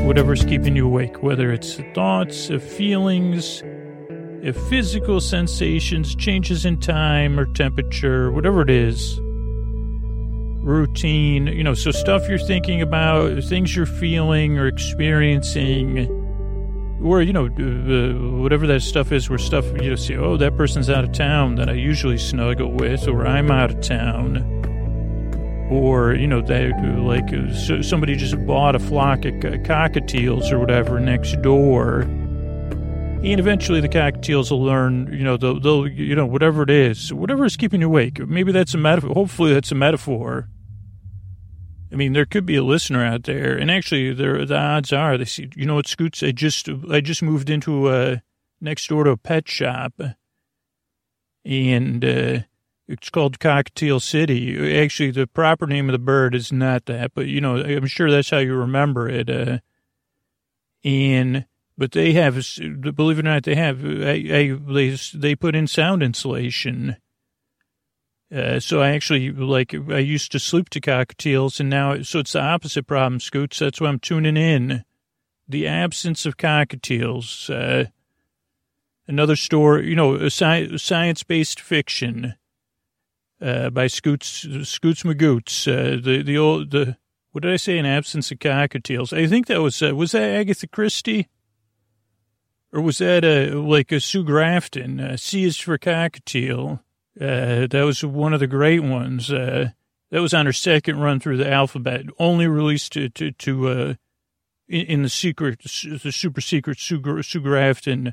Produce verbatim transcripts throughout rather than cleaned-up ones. whatever's keeping you awake, whether it's the thoughts, the feelings, the physical sensations, changes in time or temperature, whatever it is, routine, you know, so stuff you're thinking about, things you're feeling or experiencing, or, you know, whatever that stuff is where stuff, you know, say, oh, that person's out of town that I usually snuggle with, or I'm out of town. Or, you know, they like somebody just bought a flock of cockatiels or whatever next door. And eventually the cockatiels will learn, you know, they'll, they'll you know, whatever it is, whatever is keeping you awake. Maybe that's a metaphor. Hopefully that's a metaphor. I mean, there could be a listener out there. And actually, the odds are, they see, you know what, Scoots, I just, I just moved into a, next door to a pet shop. And, uh. It's called Cockatiel City. Actually, the proper name of the bird is not that, but, you know, I'm sure that's how you remember it. Uh, and, but they have, believe it or not, they have, I, I, they, they put in sound insulation. Uh, so I actually, like, I used to sleep to cockatiels, and now, so it's the opposite problem, Scoots. That's why I'm tuning in. The absence of cockatiels. Uh, another story, you know, sci- science-based fiction. Uh, by Scoots, Scoots Magoots, uh, the, the old, the, what did I say? An absence of cockatiels. I think that was, uh, was that Agatha Christie? Or was that, uh, like a Sue Grafton? Uh, C is for cockatiel. Uh, that was one of the great ones. Uh, that was on her second run through the alphabet, only released to, to, to uh, in, in the secret, the super secret Sue, Sue Grafton,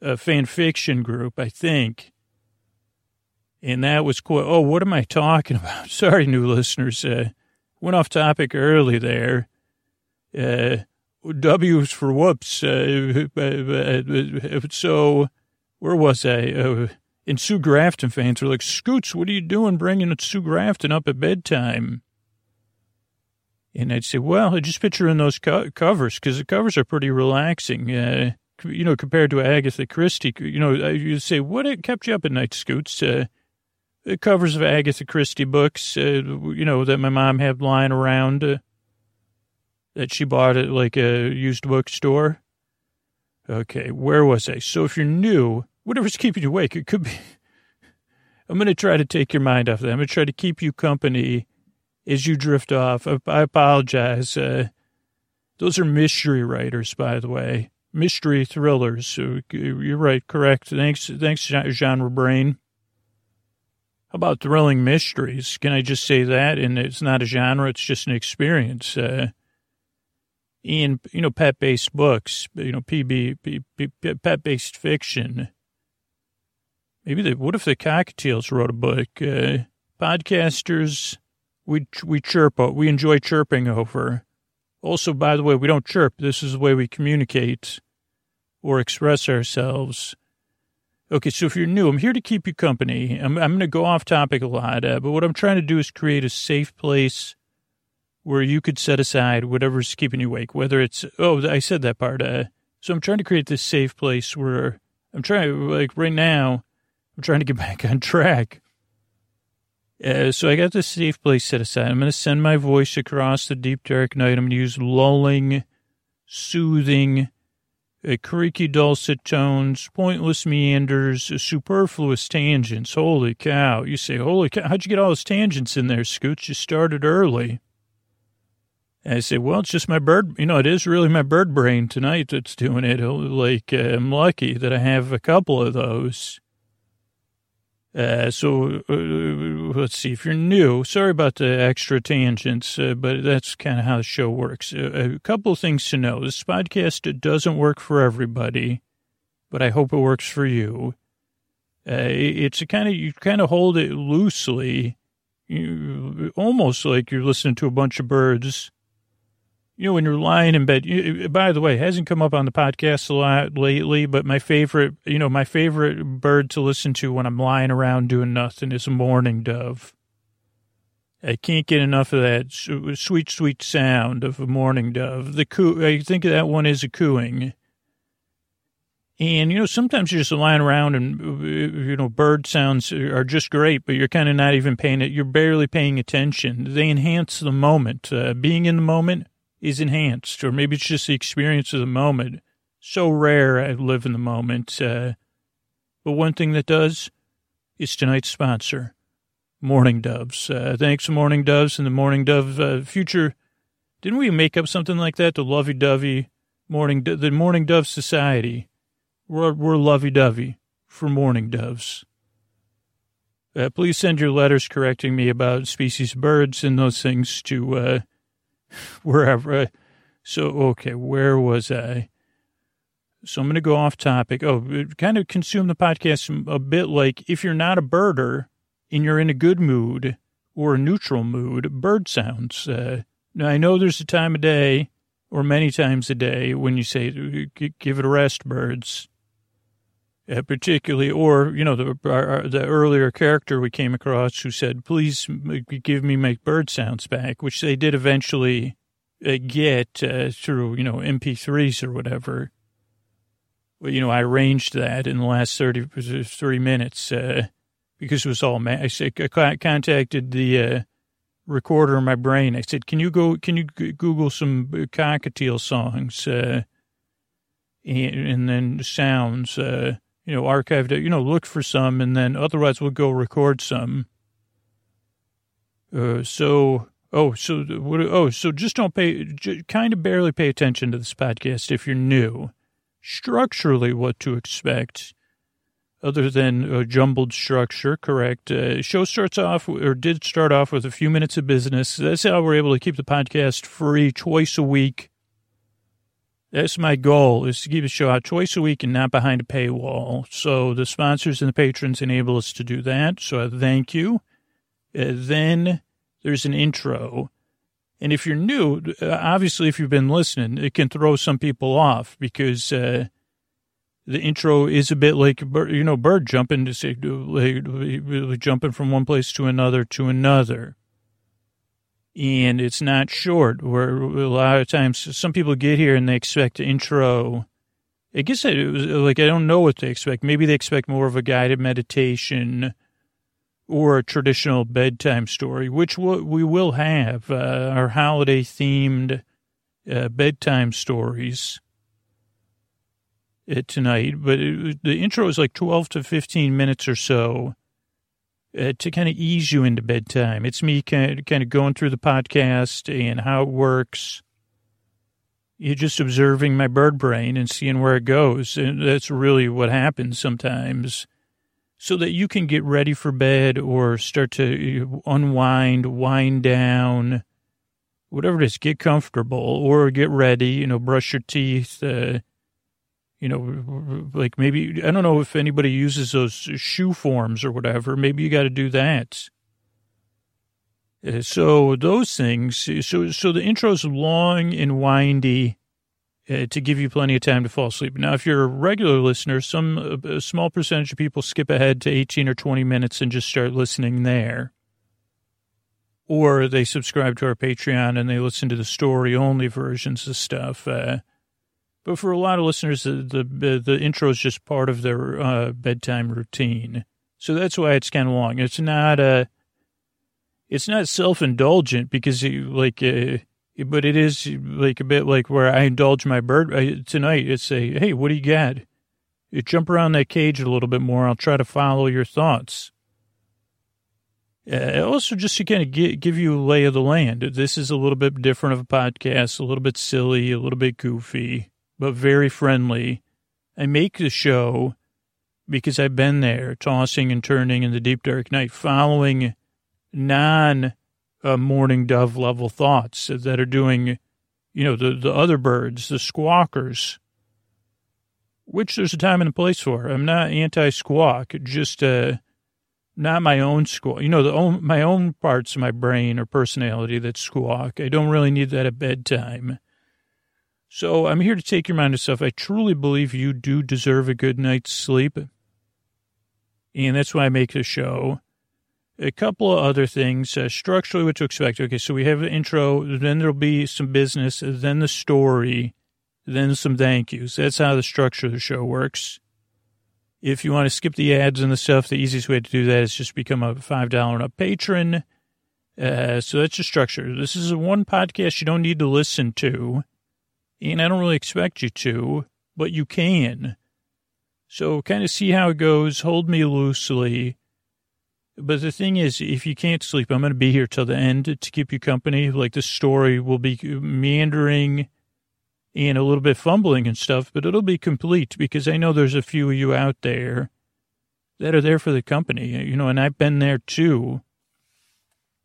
uh, fan fiction group, I think. And that was quite, oh, what am I talking about? Sorry, new listeners. Uh, went off topic early there. Uh, W's for whoops. Uh, so where was I? Uh, and Sue Grafton fans were like, Scoots, what are you doing bringing Sue Grafton up at bedtime? And I'd say, well, I just picture in those co- covers because the covers are pretty relaxing. Uh, you know, compared to Agatha Christie, you know, you'd say, what it kept you up at night, Scoots? Uh, The covers of Agatha Christie books, uh, you know, that my mom had lying around, uh, that she bought at, like, a used bookstore. Okay, where was I? So if you're new, whatever's keeping you awake, it could be... I'm going to try to take your mind off that. I'm going to try to keep you company as you drift off. I, I apologize. Uh, those are mystery writers, by the way. Mystery thrillers. So you're right, correct. Thanks, thanks, genre brain. About thrilling mysteries, can I just say that? And it's not a genre, it's just an experience. Uh, and, you know, pet-based books, you know, P B, P B pet-based fiction. Maybe, they, what if the cockatiels wrote a book? Uh, podcasters, we we chirp, we enjoy chirping over. Also, by the way, we don't chirp. This is the way we communicate or express ourselves. Okay, so if you're new, I'm here to keep you company. I'm, I'm going to go off topic a lot, uh, but what I'm trying to do is create a safe place where you could set aside whatever's keeping you awake, whether it's, oh, I said that part. Uh, so I'm trying to create this safe place where I'm trying, like right now, I'm trying to get back on track. Uh, so I got this safe place set aside. I'm going to send my voice across the deep, dark night. I'm going to use lulling, soothing, Uh, creaky dulcet tones, pointless meanders, superfluous tangents. Holy cow. You say, holy cow, how'd you get all those tangents in there, Scoots? You started early. And I say, well, it's just my bird. You know, it is really my bird brain tonight that's doing it. Like, uh, I'm lucky that I have a couple of those. Uh, so, uh, let's see. If you're new, sorry about the extra tangents, uh, but that's kind of how the show works. Uh, a couple of things to know. This podcast doesn't work for everybody, but I hope it works for you. Uh, it's a kind of, you kind of hold it loosely, you, almost like you're listening to a bunch of birds you know, when you're lying in bed, you, by the way, it hasn't come up on the podcast a lot lately, but my favorite, you know, my favorite bird to listen to when I'm lying around doing nothing is a mourning dove. I can't get enough of that sweet, sweet sound of a mourning dove. The coo, I think that one is a cooing. And, you know, sometimes you're just lying around and, you know, bird sounds are just great, but you're kind of not even paying it. You're barely paying attention. They enhance the moment. Uh, being in the moment is enhanced, or maybe it's just the experience of the moment. So rare I live in the moment. Uh, but one thing that does is tonight's sponsor, Morning Doves. Uh, thanks, Morning Doves, and the Morning Dove uh, future. Didn't we make up something like that? The lovey-dovey Morning, Do- the Morning Dove Society. We're, we're lovey-dovey for mourning doves. Uh, please send your letters correcting me about species of birds and those things to uh, wherever. I, so, okay, where was I? So I'm going to go off topic. Oh, kind of consume the podcast a bit like if you're not a birder and you're in a good mood or a neutral mood, bird sounds. Uh, now, I know there's a time of day or many times a day when you say, give it a rest, birds. Uh, particularly, or, you know, the our, the earlier character we came across who said, please give me my bird sounds back, which they did eventually uh, get uh, through, you know, M P threes or whatever. Well, you know, I arranged that in the last thirty, thirty minutes uh, because it was all ma- I, said, I contacted the uh, recorder in my brain. I said, can you go, can you g- Google some cockatiel songs uh, and, and then sounds, uh, you know, archived, you know, look for some, and then otherwise we'll go record some. Uh, so, oh, so, what, oh, so just don't pay, just kind of barely pay attention to this podcast if you're new. Structurally, what to expect, other than a jumbled structure, correct? Uh, show starts off, or did start off, with a few minutes of business. That's how we're able to keep the podcast free twice a week. That's my goal, is to keep the show out twice a week and not behind a paywall. So the sponsors and the patrons enable us to do that, so I thank you. Uh, then there's an intro. And if you're new, obviously if you've been listening, it can throw some people off because... Uh, the intro is a bit like, you know, bird jumping to say, like, jumping from one place to another to another. And it's not short, where a lot of times some people get here and they expect an intro. I guess it was like, I don't know what they expect. Maybe they expect more of a guided meditation or a traditional bedtime story, which we will have uh, our holiday themed uh, bedtime stories. It tonight, but it, the intro is like twelve to fifteen minutes or so uh, to kind of ease you into bedtime. It's me kind of, kind of going through the podcast and how it works. You're just observing my bird brain and seeing where it goes. And that's really what happens sometimes, so that you can get ready for bed or start to unwind, wind down, whatever it is, get comfortable or get ready, you know, brush your teeth, uh, you know, like maybe, I don't know if anybody uses those shoe forms or whatever. Maybe you got to do that. Uh, so those things, so so the intro's long and windy uh, to give you plenty of time to fall asleep. Now, if you're a regular listener, some a small percentage of people skip ahead to eighteen or twenty minutes and just start listening there. Or they subscribe to our Patreon and they listen to the story-only versions of stuff. Uh But for a lot of listeners, the the, the intro is just part of their uh, bedtime routine, so that's why it's kind of long. It's not a, it's not self-indulgent because you, like, uh, but it is like a bit like where I indulge my bird I, tonight. It's a, hey, what do you got? You jump around that cage a little bit more. I'll try to follow your thoughts. Uh, also, just to kind of get, give you a lay of the land. This is a little bit different of a podcast, a little bit silly, a little bit goofy, but very friendly. I make the show because I've been there, tossing and turning in the deep, dark night, following non-mourning uh, dove-level thoughts that are doing, you know, the, the other birds, the squawkers, which there's a time and a place for. I'm not anti-squawk, just uh, not my own squawk. You know, the own, my own parts of my brain or personality that squawk. I don't really need that at bedtime. So I'm here to take your mind to stuff. I truly believe you do deserve a good night's sleep. And that's why I make this show. A couple of other things, uh, structurally what to expect. Okay, so we have the intro, then there'll be some business, then the story, then some thank yous. That's how the structure of the show works. If you want to skip the ads and the stuff, the easiest way to do that is just become a five dollars and up patron. Uh, so that's the structure. This is one podcast you don't need to listen to, and I don't really expect you to, but you can. So kind of see how it goes, hold me loosely. But the thing is, if you can't sleep, I'm going to be here till the end to keep you company. Like, this story will be meandering and a little bit fumbling and stuff, but it'll be complete because I know there's a few of you out there that are there for the company, you know, and I've been there too.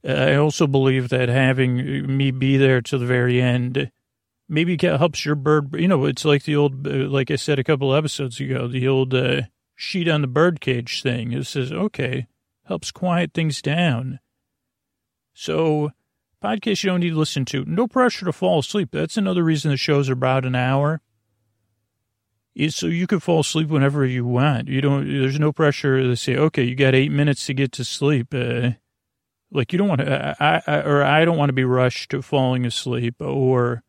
I also believe that having me be there till the very end maybe helps your bird. You know, it's like the old, like I said a couple episodes ago, the old uh, sheet on the birdcage thing. It says, okay. Helps quiet things down. So, podcasts you don't need to listen to. No pressure to fall asleep. That's another reason the shows are about an hour. Is so you can fall asleep whenever you want. You don't. There's no pressure to say, okay, you got eight minutes to get to sleep. Uh, like you don't want to, I, I, or I don't want to be rushed to falling asleep, or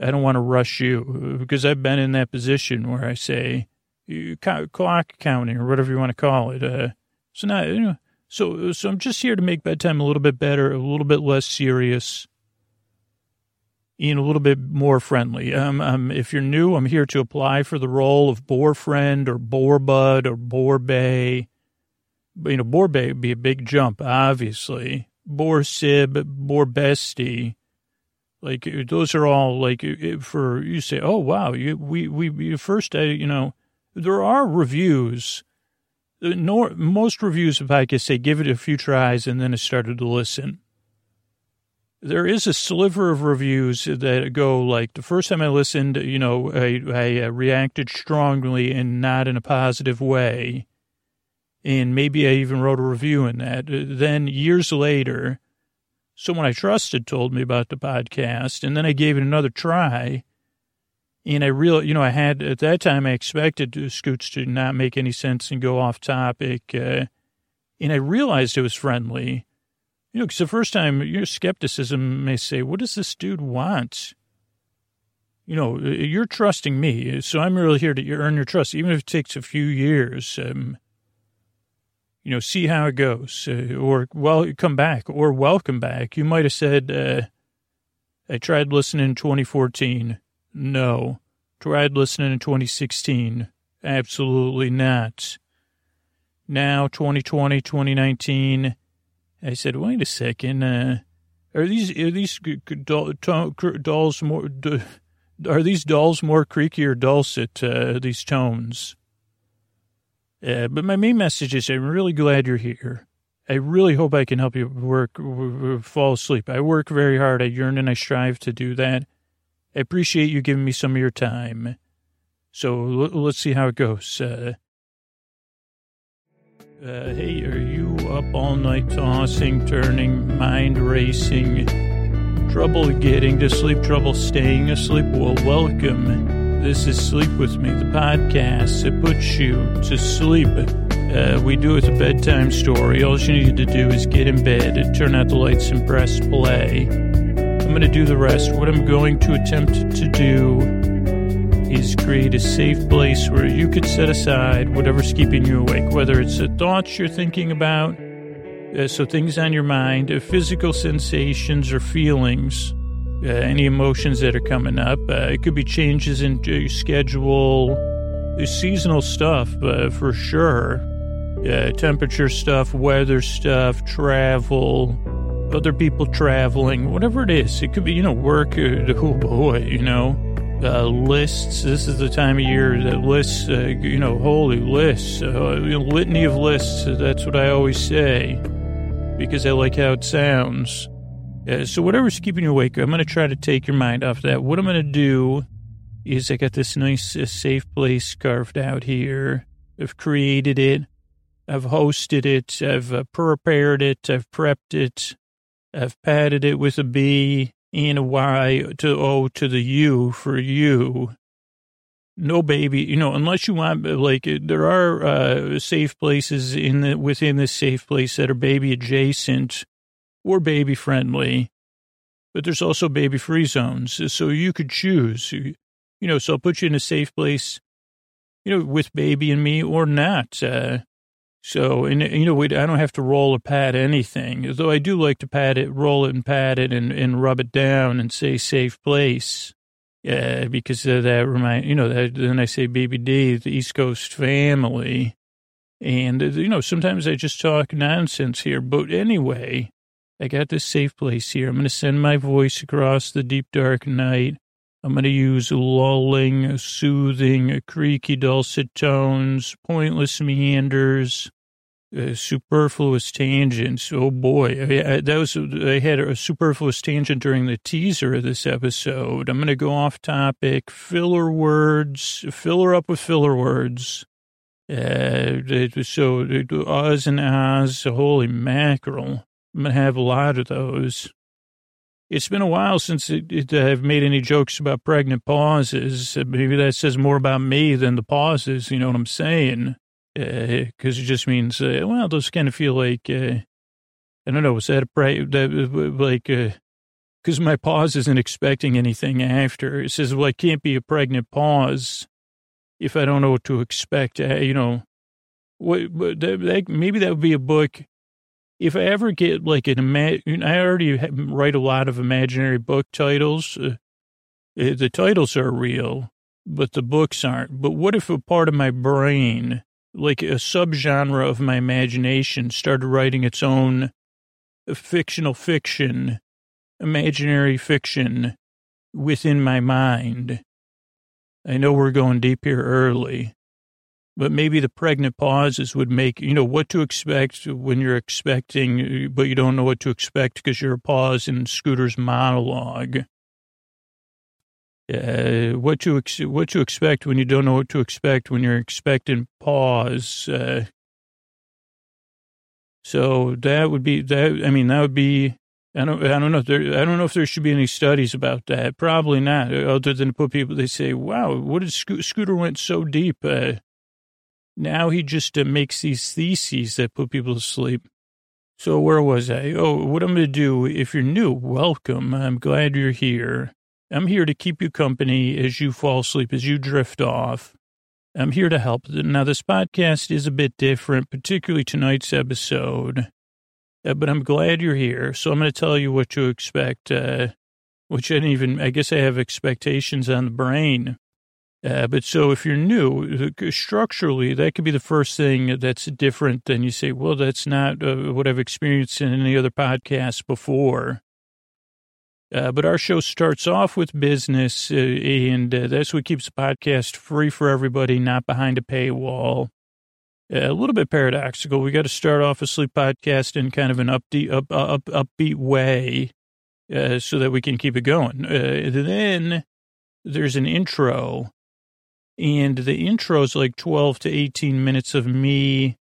I don't want to rush you because I've been in that position where I say you, clock counting or whatever you want to call it. Uh, So now, you know, so so I'm just here to make bedtime a little bit better, a little bit less serious, and a little bit more friendly. Um, um, if you're new, I'm here to apply for the role of boar friend or boar bud or boar bay. You know, boar bay would be a big jump, obviously. Boar sib, boar bestie, like those are all like for you say, oh wow, you we we first, I, you know, there are reviews. Nor, most reviews of podcasts say give it a few tries and then it started to listen. There is a sliver of reviews that go like, the first time I listened, you know, I, I reacted strongly and not in a positive way. And maybe I even wrote a review in that. Then years later, someone I trusted told me about the podcast and then I gave it another try. And I real, you know, I had, at that time, I expected Scoots to not make any sense and go off topic. Uh, and I realized it was friendly. You know, because the first time, your skepticism may say, what does this dude want? You know, you're trusting me, so I'm really here to earn your trust, even if it takes a few years. Um, you know, see how it goes. Uh, or, well, come back. Or, welcome back. You might have said, uh, I tried listening in twenty fourteen. No. Tried listening in twenty sixteen. Absolutely not. Now, twenty twenty, twenty nineteen, I said, wait a second. Uh, are these are these doll, to, dolls more? Do, are these dolls more creaky or dulcet? Uh, these tones. Uh, but my main message is, I'm really glad you're here. I really hope I can help you work fall asleep. I work very hard. I yearn and I strive to do that. I appreciate you giving me some of your time. So l- let's see how it goes. Uh, uh, hey, are you up all night tossing, turning, mind racing, trouble getting to sleep, trouble staying asleep? Well, welcome. This is Sleep With Me, the podcast that puts you to sleep. Uh, we do it with a bedtime story. All you need to do is get in bed, turn out the lights, and press play. I'm going to do the rest. What I'm going to attempt to do is create a safe place where you could set aside whatever's keeping you awake, whether it's the thoughts you're thinking about, uh, so things on your mind, uh, physical sensations or feelings, uh, any emotions that are coming up. Uh, it could be changes in your schedule, uh, seasonal stuff uh, for sure, uh, temperature stuff, weather stuff, travel, other people traveling, whatever it is. It could be, you know, work, oh boy, you know, uh, lists. This is the time of year that lists, uh, you know, holy lists, uh, you know, litany of lists. That's what I always say because I like how it sounds. Uh, so whatever's keeping you awake, I'm going to try to take your mind off that. What I'm going to do is I got this nice uh, safe place carved out here. I've created it. I've hosted it. I've uh, prepared it. I've prepped it. I've padded it with a bee. and a Y to O to the U for you. No, baby, you know, unless you want, like, there are uh, safe places in the, within this safe place that are baby adjacent or baby friendly, but there's also baby free zones. So you could choose, you know, so I'll put you in a safe place, you know, with baby and me or not. Uh, so, and, you know, I don't have to roll or pat anything, though I do like to pat it, roll it and pat it and, and rub it down and say safe place. Yeah, because uh, that remind you know, that, then I say Baby D, the East Coast family. And, uh, you know, sometimes I just talk nonsense here. But anyway, I got this safe place here. I'm going to send my voice across the deep, dark night. I'm going to use lulling, soothing, creaky, dulcet tones, pointless meanders, uh, superfluous tangents. Oh, boy. I, I, that was, I had a superfluous tangent during the teaser of this episode. I'm going to go off topic, filler words, filler up with filler words. Uh, so, uhs and ahs, holy mackerel. I'm going to have a lot of those. It's been a while since it, it, I've made any jokes about pregnant pauses. Maybe that says more about me than the pauses, you know what I'm saying? Because uh, it just means, uh, well, those kind of feel like, uh, I don't know, was that a pri- that, like, because uh, my pause isn't expecting anything after. It says, well, it can't be a pregnant pause if I don't know what to expect. Uh, you know, what, but that, that, maybe that would be a book. If I ever get like an, ima- I already write a lot of imaginary book titles. Uh, the titles are real, but the books aren't. But what if a part of my brain, like a subgenre of my imagination, started writing its own fictional fiction, imaginary fiction within my mind? I know we're going deep here early, but maybe the pregnant pauses would make, you know, what to expect when you're expecting, but you don't know what to expect because you're a pause in Scooter's monologue. Uh, what to ex- what to expect when you don't know what to expect when you're expecting pause. Uh, so that would be that. I mean, that would be. I don't. I don't know. If there, I don't know if there should be any studies about that. Probably not. Other than to put people, they say, "Wow, what did Sco- Scooter went so deep?" Uh, now he just uh, makes these theses that put people to sleep. So where was I? Oh, what I'm going to do? If you're new, welcome. I'm glad you're here. I'm here to keep you company as you fall asleep, as you drift off. I'm here to help. Now, this podcast is a bit different, particularly tonight's episode, uh, but I'm glad you're here. So I'm going to tell you what to expect, uh, which I didn't even, I guess I have expectations on the brain. Uh, but so if you're new, structurally, that could be the first thing that's different than you say, well, that's not uh, what I've experienced in any other podcast before. Uh, but our show starts off with business, uh, and uh, that's what keeps the podcast free for everybody, not behind a paywall. Uh, a little bit paradoxical. We got to start off a sleep podcast in kind of an upbeat, up, up, upbeat way uh, so that we can keep it going. Uh, then there's an intro, and the intro is like twelve to eighteen minutes of me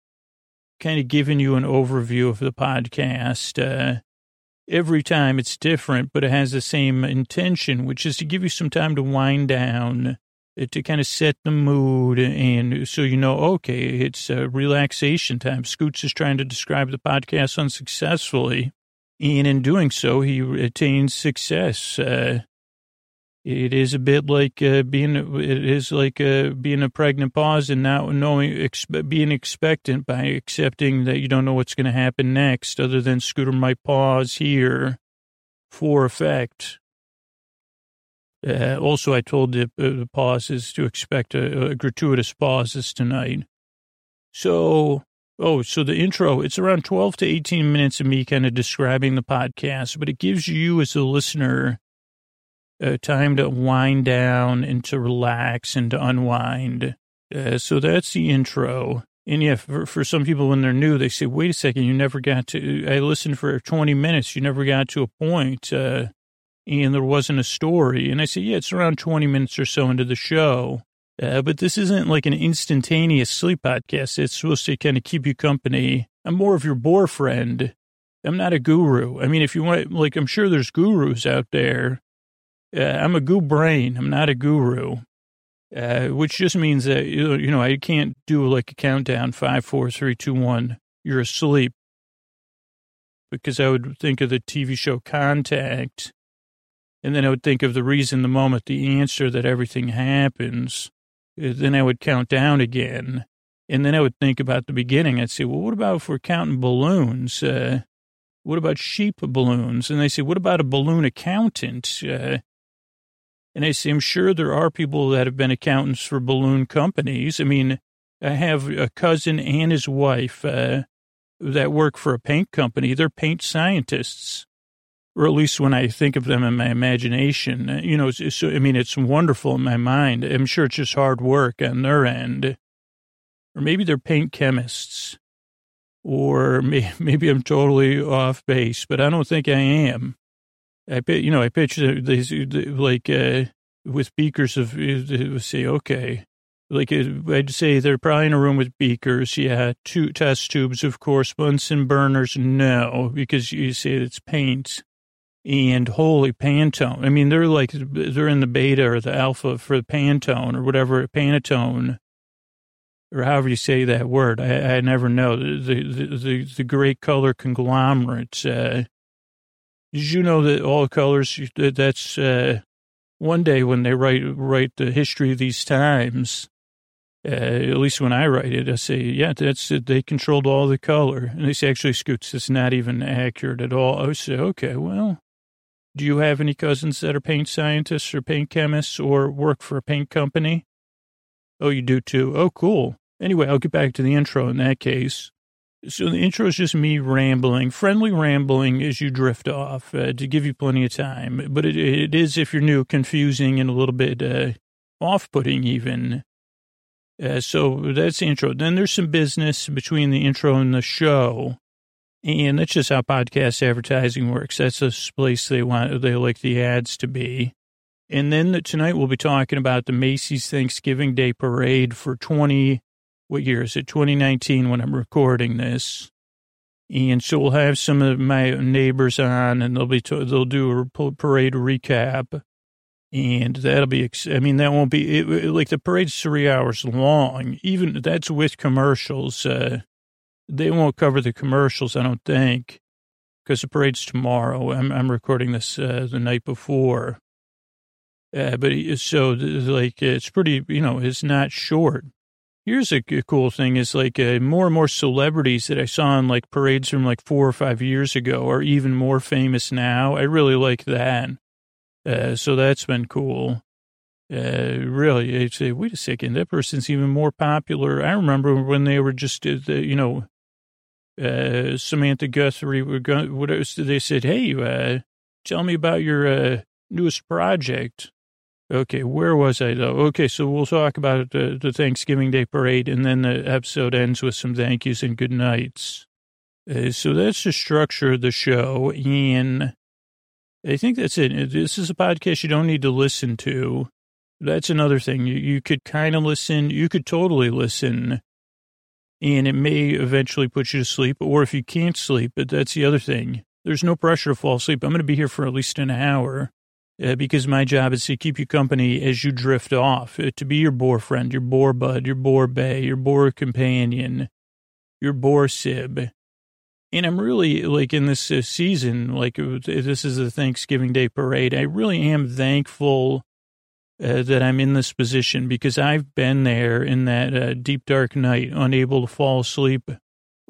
kind of giving you an overview of the podcast. Uh Every time it's different, but it has the same intention, which is to give you some time to wind down, to kind of set the mood, and so you know, okay, it's uh, relaxation time. Scoots is trying to describe the podcast unsuccessfully, and in doing so, he attains success. Uh, it is a bit like uh, being, it is like uh, being a pregnant pause and not knowing, expe- being expectant by accepting that you don't know what's going to happen next, other than Scooter might pause here for effect. Uh, also, I told the, uh, the pauses to expect a, a gratuitous pauses tonight. So, oh, so the intro, it's around twelve to eighteen minutes of me kind of describing the podcast, but it gives you as a listener Uh, time to wind down and to relax and to unwind. Uh, so that's the intro. And yeah, for, for some people when they're new, they say, wait a second, you never got to, I listened for twenty minutes, you never got to a point, uh, and there wasn't a story. And I say, yeah, it's around twenty minutes or so into the show. Uh, but this isn't like an instantaneous sleep podcast. It's supposed to kind of keep you company. I'm more of your boar friend. I'm not a guru. I mean, if you want, like, I'm sure there's gurus out there. Uh, I'm a goo brain. I'm not a guru, uh, which just means that, you know, I can't do like a countdown, five, four, three, two, one, you're asleep. Because I would think of the T V show Contact, and then I would think of the reason, the moment, the answer that everything happens. Then I would count down again. And then I would think about the beginning. I'd say, well, what about if we're counting balloons? Uh, what about sheep balloons? And they say, what about a balloon accountant? Uh, and I say, I'm sure there are people that have been accountants for balloon companies. I mean, I have a cousin and his wife uh, that work for a paint company. They're paint scientists, or at least when I think of them in my imagination. You know, so, I mean, it's wonderful in my mind. I'm sure it's just hard work on their end. Or maybe they're paint chemists, or may, maybe I'm totally off base, but I don't think I am. I, you know, I picture these, like, uh, with beakers of, let's say, okay, like, I'd say they're probably in a room with beakers, yeah, two test tubes, of course, Bunsen burners, no, because you say it's paint, and holy Pantone. I mean, they're like, they're in the beta or the alpha for Pantone or whatever, Pantone. Or however you say that word, I, I never know. The the, the, the great color conglomerate. Uh, did you know that all colors? That's uh, one day when they write write the history of these times. Uh, at least when I write it, I say, yeah, that's it. They controlled all the color, and they say, actually, Scoots, it's not even accurate at all. I say, okay, well, do you have any cousins that are paint scientists or paint chemists or work for a paint company? Oh, you do too? Oh, cool. Anyway, I'll get back to the intro in that case. So the intro is just me rambling, friendly rambling as you drift off uh, to give you plenty of time. But it, it is, if you're new, confusing and a little bit uh, off-putting even. Uh, so that's the intro. Then there's some business between the intro and the show. And that's just how podcast advertising works. That's the place they want, they like the ads to be. And then the, tonight we'll be talking about the Macy's Thanksgiving Day Parade for twenty, what year is it? twenty nineteen when I'm recording this. And so we'll have some of my neighbors on, and they'll be to, they'll do a parade recap, and that'll be. I mean, that won't be it, it, like the parade's three hours long. Even that's with commercials. Uh, they won't cover the commercials, I don't think, because the parade's tomorrow. I'm I'm recording this uh, the night before. Uh, but so like, it's pretty, you know, it's not short. Here's a cool thing is like uh, more and more celebrities that I saw on like parades from like four or five years ago are even more famous now. I really like that. Uh, so that's been cool. Uh, really, I'd say, wait a second, that person's even more popular. I remember when they were just, uh, you know, uh, Samantha Guthrie, were going, what else, they said, hey, uh, tell me about your uh, newest project. Okay, where was I, though? Okay, so we'll talk about the, the Thanksgiving Day Parade, and then the episode ends with some thank yous and good nights. Uh, so that's the structure of the show, and I think that's it. This is a podcast you don't need to listen to. That's another thing. You, you could kind of listen. You could totally listen, and it may eventually put you to sleep, or if you can't sleep, but that's the other thing. There's no pressure to fall asleep. I'm going to be here for at least an hour. Uh, because my job is to keep you company as you drift off, uh, to be your boar friend, your boar bud, your boar bay, your boar companion, your boar sib. And I'm really, like, in this uh, season, like, this is the Thanksgiving Day Parade, I really am thankful uh, that I'm in this position, because I've been there in that uh, deep, dark night, unable to fall asleep,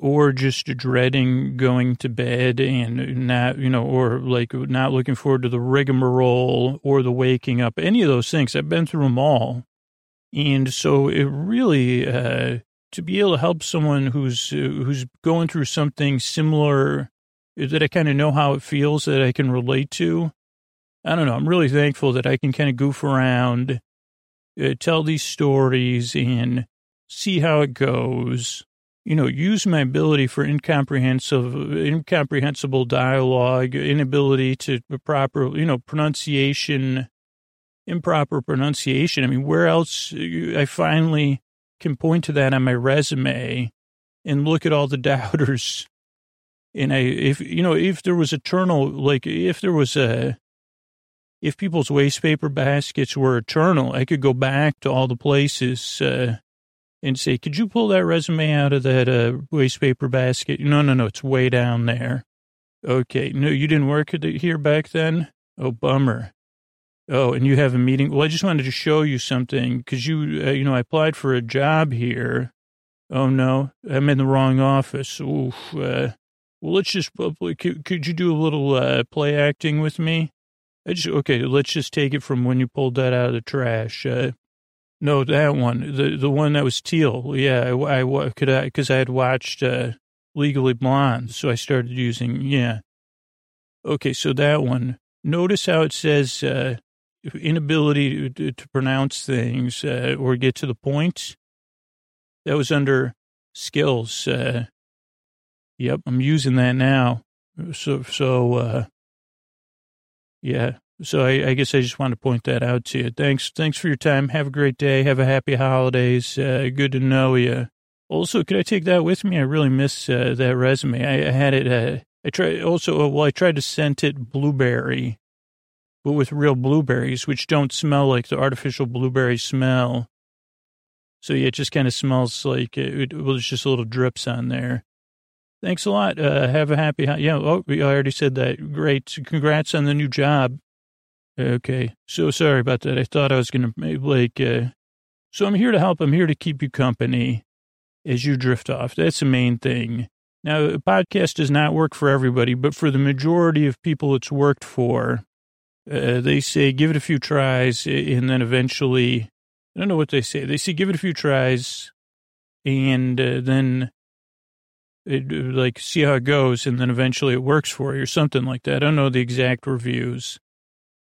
or just dreading going to bed and not, you know, or like not looking forward to the rigmarole or the waking up, any of those things. I've been through them all. And so it really, uh, to be able to help someone who's, uh, who's going through something similar that I kind of know how it feels, that I can relate to. I don't know. I'm really thankful that I can kind of goof around, uh, tell these stories and see how it goes. You know, use my ability for incomprehensible, incomprehensible dialogue, inability to proper, you know, pronunciation, improper pronunciation. I mean, where else I finally can point to that on my resume and look at all the doubters in a, if, you know, if there was eternal, like if there was a, if people's waste paper baskets were eternal, I could go back to all the places uh, and say, could you pull that resume out of that uh, waste paper basket? No, no, no, it's way down there. Okay, no, you didn't work here back then? Oh, bummer. Oh, and you have a meeting? Well, I just wanted to show you something because you, uh, you know, I applied for a job here. Oh, no, I'm in the wrong office. Oof. Uh, well, let's just, could, could you do a little uh, play acting with me? I just, okay, let's just take it from when you pulled that out of the trash. Uh, no, that one, the the one that was teal. Yeah, I, I could I because I had watched uh, Legally Blonde, so I started using yeah. Okay, so that one. Notice how it says uh, inability to, to pronounce things uh, or get to the point. That was under skills. Uh, yep, I'm using that now. So so. Uh, Yeah. So I, I guess I just wanted to point that out to you. Thanks. Thanks for your time. Have a great day. Have a happy holidays. Uh, good to know you. Also, could I take that with me? I really miss uh, that resume. I, I had it. Uh, I tried also. Uh, well, I tried to scent it blueberry, but with real blueberries, which don't smell like the artificial blueberry smell. So yeah, it just kind of smells like it, it, well, there's just little drips on there. Thanks a lot. Uh, have a happy, yeah. Oh, I already said that. Great. Congrats on the new job. Okay. So sorry about that. I thought I was going to like, uh, so I'm here to help. I'm here to keep you company as you drift off. That's the main thing. Now, a podcast does not work for everybody, but for the majority of people it's worked for, uh, they say, give it a few tries. And then eventually, I don't know what they say. They say, give it a few tries. And uh, then, It, like, see how it goes, and then eventually it works for you or something like that. I don't know the exact reviews.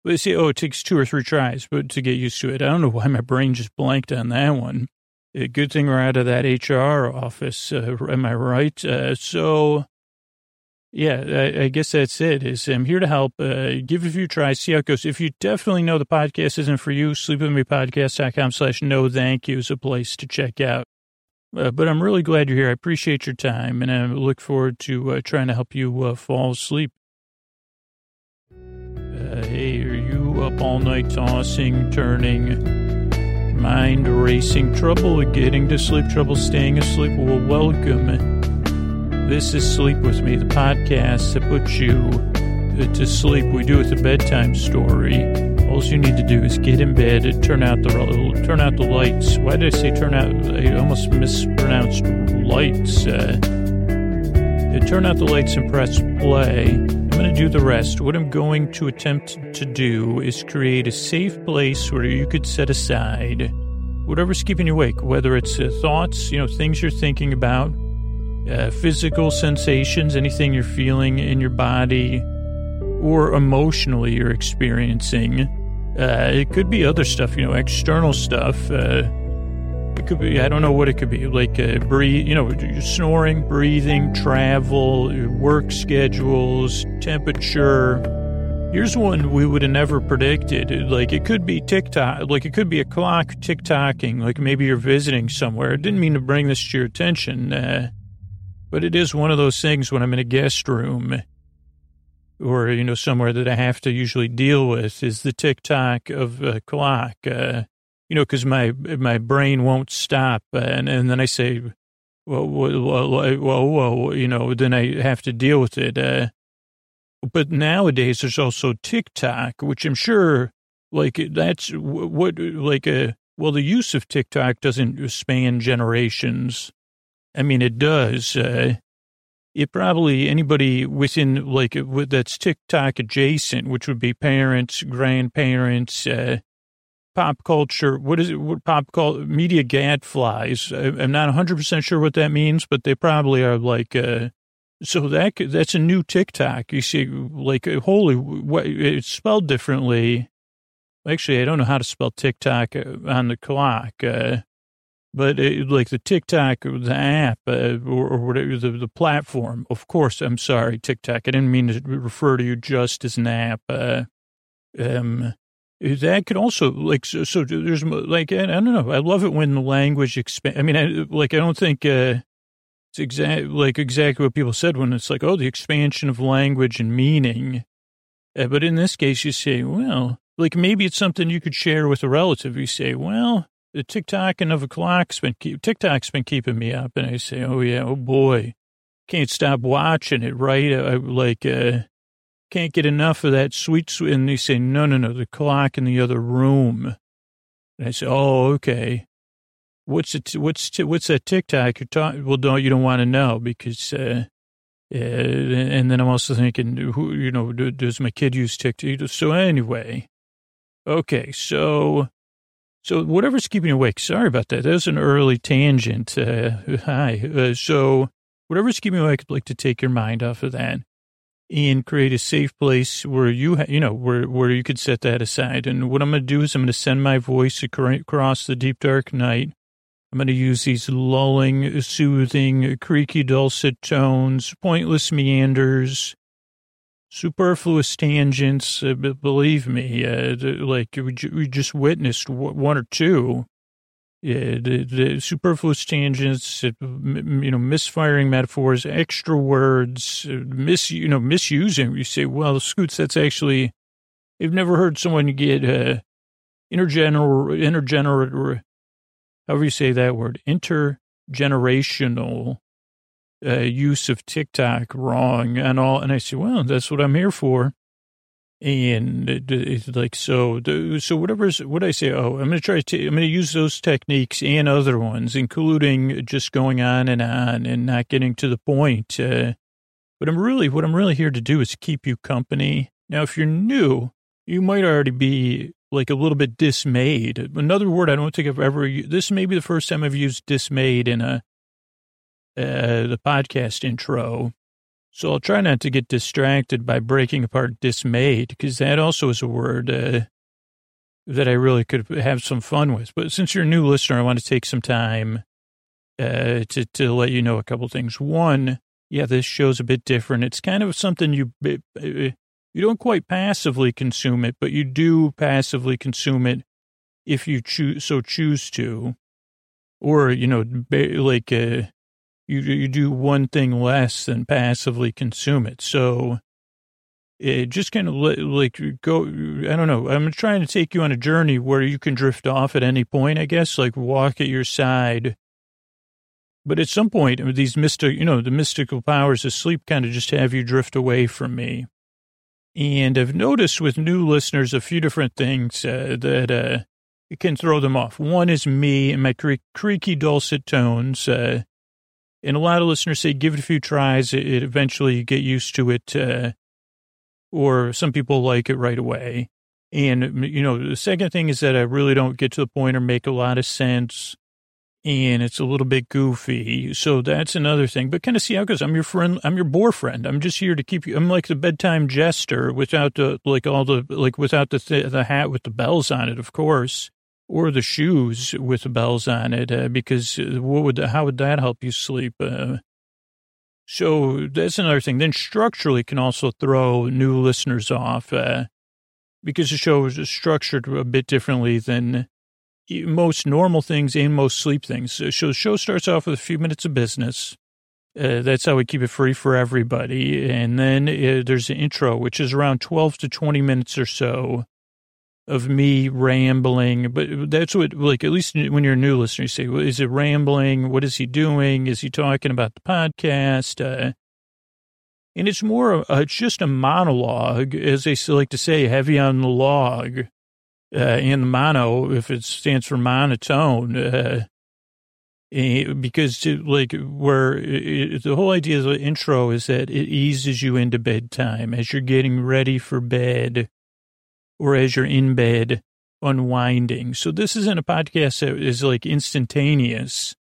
But they say, oh, it takes two or three tries but to get used to it. I don't know why my brain just blanked on that one. A good thing we're out of that H R office, uh, am I right? Uh, so, yeah, I, I guess that's it. Is I'm here to help. Uh, give it a few tries, see how it goes. If you definitely know the podcast isn't for you, sleepwithmepodcast.com slash no thank you is a place to check out. Uh, but I'm really glad you're here. I appreciate your time, and I look forward to uh, trying to help you uh, fall asleep. Uh, hey, are you up all night tossing, turning, mind racing, trouble getting to sleep, trouble staying asleep? Well, welcome. This is Sleep With Me, the podcast that puts you to sleep. We do it with a bedtime story. All you need to do is get in bed and turn out the turn out the lights. Why did I say turn out? I almost mispronounced lights. Uh, turn out the lights and press play. I'm going to do the rest. What I'm going to attempt to do is create a safe place where you could set aside whatever's keeping you awake, whether it's uh, thoughts, you know, things you're thinking about, uh, physical sensations, anything you're feeling in your body or emotionally you're experiencing. Uh, it could be other stuff, you know, external stuff. Uh, it could be, I don't know what it could be, like uh, breathe, you know, snoring, breathing, travel, work schedules, temperature. Here's one we would have never predicted. Like, it could be TikTok, like it could be a clock tick-tocking, like maybe you're visiting somewhere. I didn't mean to bring this to your attention, uh, but it is one of those things when I'm in a guest room or, you know, somewhere that I have to usually deal with is the tick-tock of a clock, uh, you know, because my my brain won't stop. And, and then I say, whoa, whoa, whoa, whoa, you know, then I have to deal with it. Uh, but nowadays there's also TikTok, which I'm sure, like, that's what, like, a, well, the use of TikTok doesn't span generations. I mean, it does, uh. It probably anybody within like that's TikTok adjacent, which would be parents, grandparents, uh, pop culture. What is it? What pop culture media gadflies? I'm not one hundred percent sure what that means, but they probably are like. Uh, so that that's a new TikTok. You see, like holy, what, it's spelled differently. Actually, I don't know how to spell TikTok on the clock. Uh, But it, like the TikTok, the app, uh, or, or whatever, the, the platform, of course, I'm sorry, TikTok. I didn't mean to refer to you just as an app. Uh, um, that could also, like, so, so there's, like, I, I don't know. I love it when the language expands. I mean, I, like, I don't think, uh, It's exactly like exactly what people said when it's like, oh, the expansion of language and meaning. Uh, but in this case, you say, well, like maybe it's something you could share with a relative. You say, well, the TikTok and of o'clock's been keep, TikTok's been keeping me up, and I say, oh yeah, oh boy, can't stop watching it, right? I, I like uh, can't get enough of that sweet sweet. And they say, no, no, no, the clock in the other room. And I say, oh, okay. What's it? What's t- what's that TikTok you're talking? Well, don't you don't want to know because, uh, uh, and then I'm also thinking, who you know, do, does my kid use TikTok? So anyway, okay, so so whatever's keeping you awake. Sorry about that. That was an early tangent. Uh, hi. Uh, so whatever's keeping you awake, I'd like to take your mind off of that and create a safe place where you ha- you know where where you could set that aside. And what I'm going to do is I'm going to send my voice across the deep dark night. I'm going to use these lulling, soothing, creaky, dulcet tones, pointless meanders, superfluous tangents. Uh, but believe me, uh, like we, we just witnessed one or two, uh, the, the superfluous tangents, uh, m- you know, misfiring metaphors, extra words, uh, mis you know misusing. You say, well, Scoots, that's actually, I've never heard someone get uh, intergener- intergener- however you say that word, intergenerational uh, use of TikTok wrong and all. And I say, well, that's what I'm here for. And it's like, so, so whatever's what I say, oh, I'm going to try to, I'm going to use those techniques and other ones, including just going on and on and not getting to the point. Uh, but I'm really, what I'm really here to do is keep you company. Now, if you're new, you might already be like a little bit dismayed. Another word I don't think I've ever used. This may be the first time I've used dismayed in a uh, the podcast intro. So I'll try not to get distracted by breaking apart dismayed, because that also is a word uh, that I really could have some fun with. But since you're a new listener, I want to take some time uh, to, to let you know a couple things. One, yeah, this show's a bit different. It's kind of something you... Uh, You don't quite passively consume it, but you do passively consume it if you choose, so choose to, or, you know, like uh, you you do one thing less than passively consume it. So it just kind of like go, I don't know, I'm trying to take you on a journey where you can drift off at any point, I guess, like walk at your side. But at some point, these mystic, you know, the mystical powers of sleep kind of just have you drift away from me. And I've noticed with new listeners a few different things uh, that uh, it can throw them off. One is me and my cre- creaky, dulcet tones. Uh, and a lot of listeners say, give it a few tries. It, it eventually you get used to it. Uh, or some people like it right away. And, you know, the second thing is that I really don't get to the point or make a lot of sense. And it's a little bit goofy. So that's another thing. But kind of see how it goes. I'm your friend. I'm your boyfriend. I'm just here to keep you. I'm like the bedtime jester without the, like all the, like without the th- the hat with the bells on it, of course, or the shoes with the bells on it, uh, because what would, how would that help you sleep? Uh, so that's another thing. Then structurally can also throw new listeners off, uh, because the show is structured a bit differently than most normal things and most sleep things. So the show starts off with a few minutes of business. Uh, that's how we keep it free for everybody. And then uh, there's an intro, which is around twelve to twenty minutes or so of me rambling. But that's what, like, at least when you're a new listener, you say, well, is it rambling? What is he doing? Is he talking about the podcast? Uh, and it's more, uh, it's just a monologue, as they like to say, heavy on the log. Uh, and the mono, if it stands for monotone, uh, because to, like where it, the whole idea of the intro is that it eases you into bedtime as you're getting ready for bed or as you're in bed unwinding. So this isn't a podcast that is like instantaneous.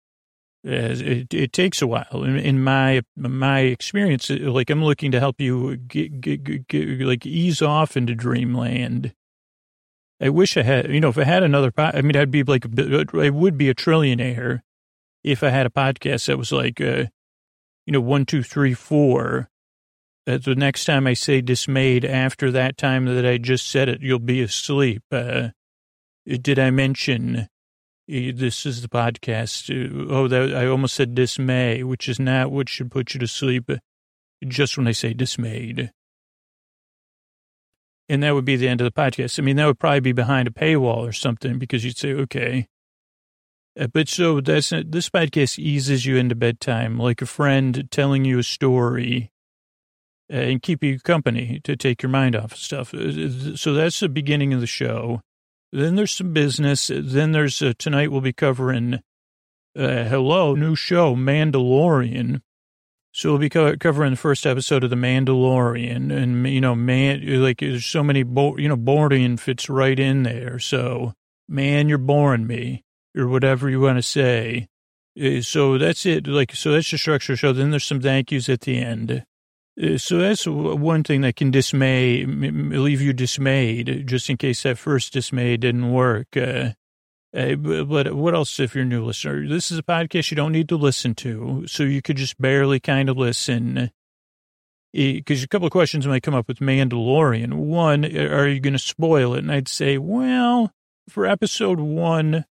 Uh, it, it takes a while. In, in my my experience, like I'm looking to help you get, get, get, get, like ease off into dreamland. I wish I had, you know, if I had another pod, I mean, I'd be like, I would be a trillionaire if I had a podcast that was like, uh, you know, one, two, three, four. That the next time I say dismayed after that time that I just said it, you'll be asleep. Uh, did I mention This is the podcast. Oh, that, I almost said dismay, which is not what should put you to sleep just when I say dismayed. And that would be the end of the podcast. I mean, that would probably be behind a paywall or something because you'd say, okay. Uh, but so that's not, this podcast eases you into bedtime like a friend telling you a story uh, and keep you company to take your mind off of stuff. So that's the beginning of the show. Then there's some business. Then there's, uh, tonight we'll be covering, uh, hello, new show, Mandalorian. So we'll be co- covering the first episode of The Mandalorian. And, you know, man, like, there's so many, bo- you know, boring fits right in there. So, man, you're boring me, or whatever you want to say. Uh, so that's it. Like, so that's the structure of the show. Then there's some thank yous at the end. So that's one thing that can dismay, leave you dismayed, just in case that first dismay didn't work. Uh, but what else if you're a new listener? This is a podcast you don't need to listen to, so you could just barely kind of listen. Because a couple of questions might come up with Mandalorian. One, are you going to spoil it? And I'd say, well, for episode one,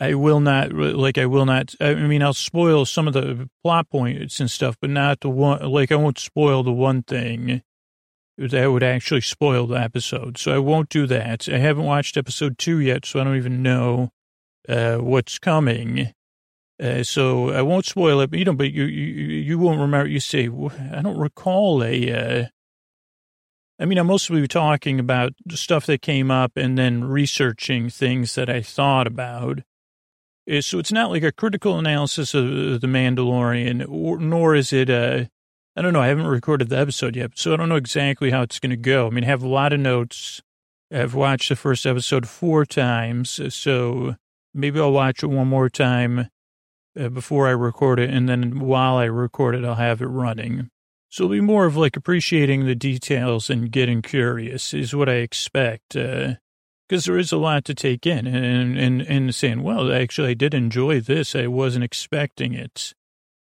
I will not, like, I will not, I mean, I'll spoil some of the plot points and stuff, but not the one, like, I won't spoil the one thing that would actually spoil the episode. So I won't do that. I haven't watched episode two yet, so I don't even know uh, what's coming. Uh, so I won't spoil it, but, you know, but you, you, you won't remember, you say, I don't recall a, uh, I mean, I'm mostly talking about stuff that came up and then researching things that I thought about. So it's not like a critical analysis of The Mandalorian, or, nor is it a, I don't know, I haven't recorded the episode yet, so I don't know exactly how it's going to go. I mean, I have a lot of notes. I've watched the first episode four times, so maybe I'll watch it one more time uh, before I record it, and then while I record it, I'll have it running. So it'll be more of like appreciating the details and getting curious is what I expect. Uh Because there is a lot to take in and, and, and saying, well, actually, I did enjoy this. I wasn't expecting it.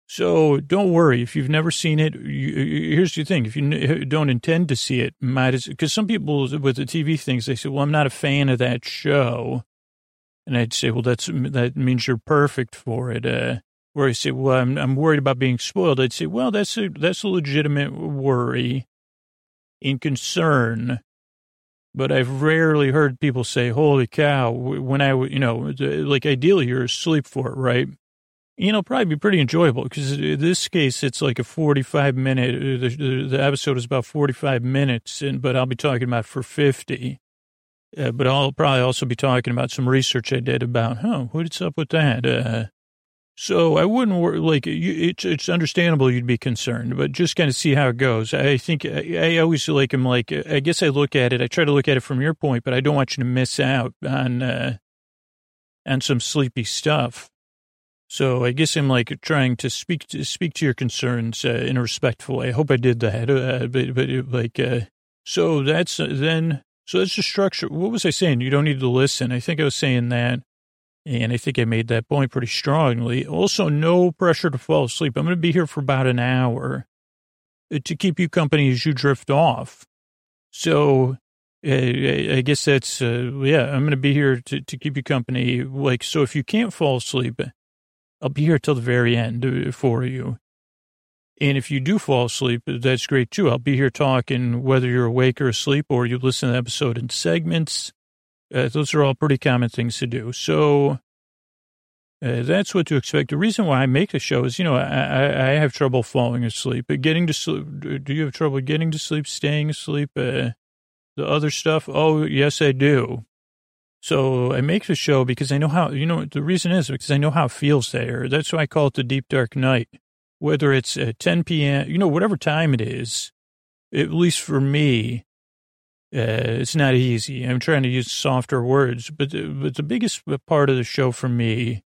So don't worry. If you've never seen it, you, here's the thing. If you don't intend to see it, might as because some people with the T V things, they say, well, I'm not a fan of that show. And I'd say, well, that's that means you're perfect for it. Uh, or I say, well, I'm, I'm worried about being spoiled. I'd say, well, that's a, that's a legitimate worry and concern. But I've rarely heard people say, holy cow, when I, you know, like ideally you're asleep for it, right? You know, probably be pretty enjoyable because in this case, it's like a forty-five minute, the, the episode is about forty-five minutes, and but I'll be talking about for fifty. Uh, but I'll probably also be talking about some research I did about, huh, what's up with that? Uh, so I wouldn't, wor- like, you, it's, it's understandable you'd be concerned, but just kind of see how it goes. I think I, I always like, I'm like, I guess I look at it, I try to look at it from your point, but I don't want you to miss out on, uh, on some sleepy stuff. So I guess I'm like trying to speak to, speak to your concerns uh, in a respectful way. I hope I did that. Uh, but, but it, like, uh, so that's uh, then, so that's the structure. What was I saying? You don't need to listen. I think I was saying that. And I think I made that point pretty strongly. Also, no pressure to fall asleep. I'm going to be here for about an hour to keep you company as you drift off. So uh, I guess that's, uh, yeah, I'm going to be here to, to keep you company. Like, so if you can't fall asleep, I'll be here till the very end for you. And if you do fall asleep, that's great too. I'll be here talking whether you're awake or asleep or you listen to the episode in segments. Uh, those are all pretty common things to do. So uh, that's what to expect. The reason why I make the show is, you know, I, I, I have trouble falling asleep. But getting to sleep, do you have trouble getting to sleep, staying asleep, uh, the other stuff? Oh, yes, I do. So I make the show because I know how, you know, the reason is because I know how it feels there. That's why I call it the deep, dark night. Whether it's at ten p.m., you know, whatever time it is, at least for me, Uh, it's not easy. I'm trying to use softer words, but the, but the biggest part of the show for me,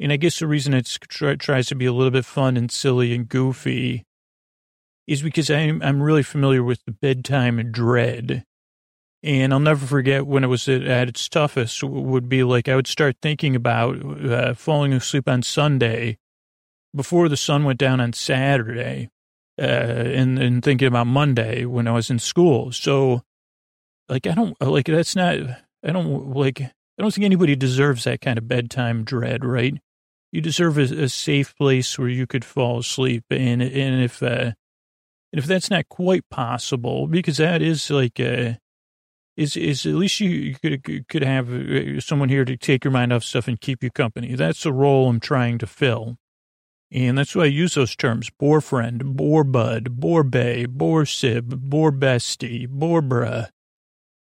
and I guess the reason it try, tries to be a little bit fun and silly and goofy, is because I'm I'm really familiar with the bedtime and dread, and I'll never forget when it was at, at its toughest. Would be like I would start thinking about uh, falling asleep on Sunday before the sun went down on Saturday, uh, and and thinking about Monday when I was in school. So. Like, I don't, like, that's not, I don't, like, I don't think anybody deserves that kind of bedtime dread, right? You deserve a, a safe place where you could fall asleep. And and if uh, and if that's not quite possible, because that is like a, is is at least you, you could could have someone here to take your mind off stuff and keep you company. That's the role I'm trying to fill. And that's why I use those terms, boar friend, boar bud, boar bay, boar sib, boar bestie, boar bruh,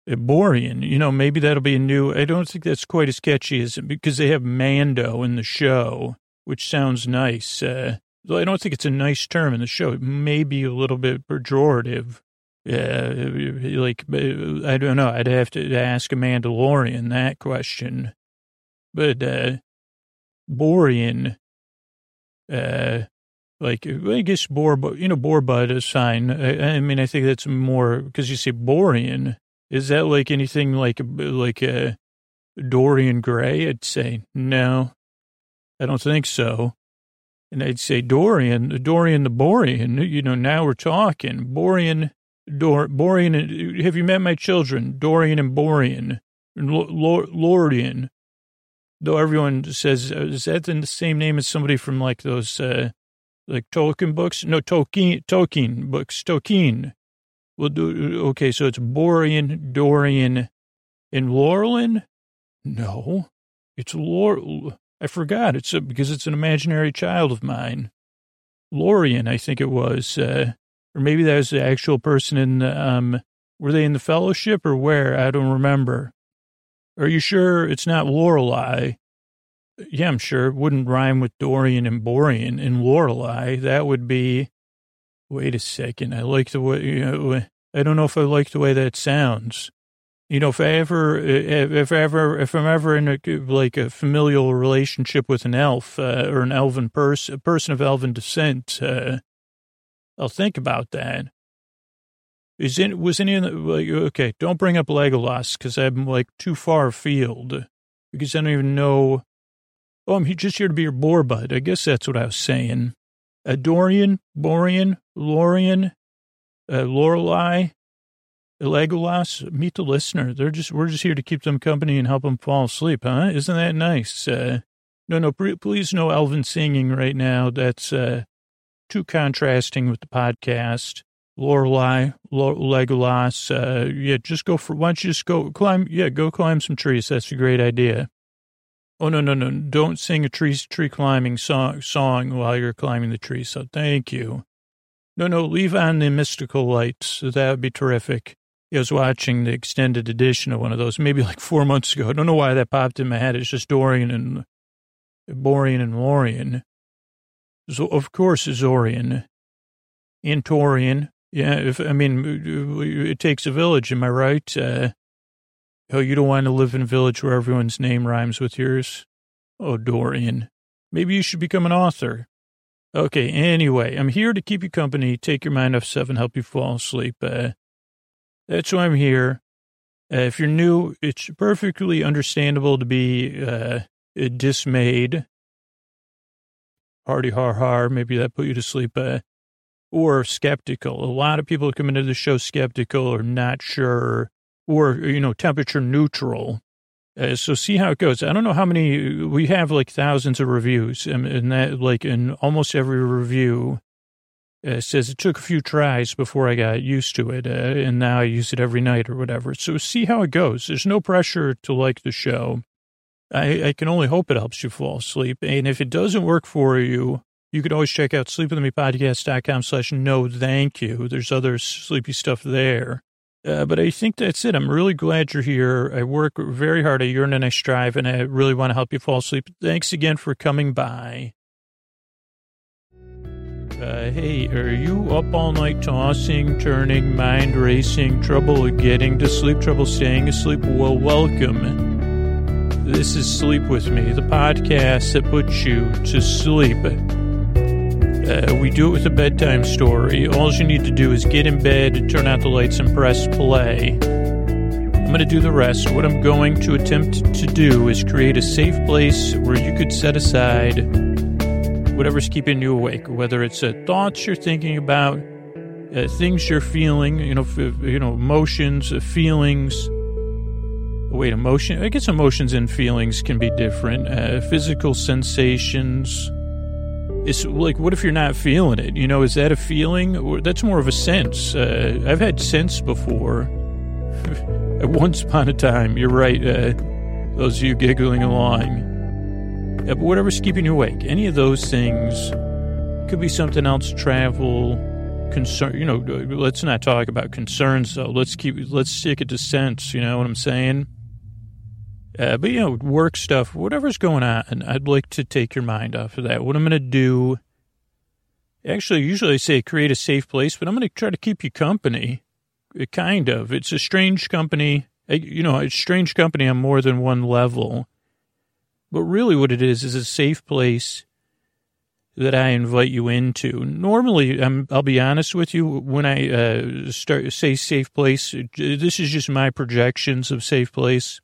boarian. You know, maybe that'll be a new, I don't think that's quite as catchy as, because they have Mando in the show, which sounds nice. Uh, I don't think it's a nice term in the show. It may be a little bit pejorative. Uh, like, I don't know. I'd have to ask a Mandalorian that question. But uh, boarian. Uh, like, I guess boar, you know, boar bud is fine. I, I mean, I think that's more, because you say Borean, is that like anything like, like a Dorian Gray? I'd say, no, I don't think so. And I'd say Dorian, Dorian the Borean, you know, now we're talking. Borean, Dor, Borean, have you met my children? Dorian and Borean, Lordian. Though everyone says, is that the same name as somebody from like those, uh, like Tolkien books? No, Tolkien, Tolkien books, Tolkien. Well, do, okay, so it's Borean, Dorian, and Laurelin? No, it's Laurel. I forgot. It's a, because it's an imaginary child of mine. Laurian, I think it was. Uh, or maybe that was the actual person in the, um, were they in the Fellowship or where? I don't remember. Are you sure it's not Lorelei? Yeah, I'm sure. It wouldn't rhyme with Dorian and Borean and Lorelei. That would be, wait a second. I like the way, you know, I don't know if I like the way that sounds. You know, if I ever, if I ever, if I'm ever in a, like a familial relationship with an elf uh, or an elven person, a person of elven descent, uh, I'll think about that. Is it, was any, like, okay, don't bring up Legolas because I'm like too far afield because I don't even know. Oh, I'm just here to be your boar bud. I guess that's what I was saying. Uh, Dorian, Borean, Lorien, uh, Lorelei, Legolas, meet the listener. They're just, we're just here to keep them company and help them fall asleep, huh? Isn't that nice? Uh, no, no, pre- please no elven singing right now. That's uh, too contrasting with the podcast. Lorelei, Legolas, uh, yeah, just go for, why don't you just go climb, yeah, go climb some trees. That's a great idea. Oh, no, no, no, don't sing a tree tree climbing song, song while you're climbing the tree, so thank you. No, no, leave on the mystical lights. That would be terrific. I was watching the extended edition of one of those, maybe like four months ago. I don't know why that popped in my head. It's just Dorian and, Borean and Lorien. So, of course, Zorian and Torian. Yeah, if I mean, it takes a village, am I right? Uh, oh, you don't want to live in a village where everyone's name rhymes with yours? Oh, Dorian. Maybe you should become an author. Okay, anyway, I'm here to keep you company, take your mind off stuff, and help you fall asleep. Uh, that's why I'm here. Uh, if you're new, it's perfectly understandable to be uh, dismayed. Hardy har har, maybe that put you to sleep. Uh, Or skeptical. A lot of people come into the show skeptical or not sure, or, you know, temperature neutral. Uh, so see how it goes. I don't know how many, we have like thousands of reviews, and, and that, like, in almost every review uh, says it took a few tries before I got used to it, uh, and now I use it every night or whatever. So see how it goes. There's no pressure to like the show. I, I can only hope it helps you fall asleep. And if it doesn't work for you, you could always check out sleep with me podcast dot com slash no thank you. There's other sleepy stuff there. Uh, but I think that's it. I'm really glad you're here. I work very hard. I yearn and I strive, and I really want to help you fall asleep. Thanks again for coming by. Uh, hey, are you up all night tossing, turning, mind racing, trouble getting to sleep, trouble staying asleep? Well, welcome. This is Sleep With Me, the podcast that puts you to sleep. Uh, we do it with a bedtime story. All you need to do is get in bed, turn out the lights, and press play. I'm going to do the rest. What I'm going to attempt to do is create a safe place where you could set aside whatever's keeping you awake, whether it's uh, thoughts you're thinking about, uh, things you're feeling, you know, f- you know, emotions, uh, feelings, wait, emotion. I guess emotions and feelings can be different. Uh, physical sensations. It's like, what if you're not feeling it? You know, is that a feeling? Or that's more of a sense. Uh, I've had sense before. At once upon a time, you're right. Uh, those of you giggling along. Uh, but whatever's keeping you awake, any of those things could be something else. Travel, concern. You know, let's not talk about concerns though. Let's keep. Let's stick it to sense. You know what I'm saying? Uh, but, you know, work stuff, whatever's going on, I'd like to take your mind off of that. What I'm going to do, actually, usually I say create a safe place, but I'm going to try to keep you company, kind of. It's a strange company. You know, it's strange company on more than one level. But really what it is is a safe place that I invite you into. Normally, I'm, I'll be honest with you, when I uh, start say safe place, this is just my projections of safe place.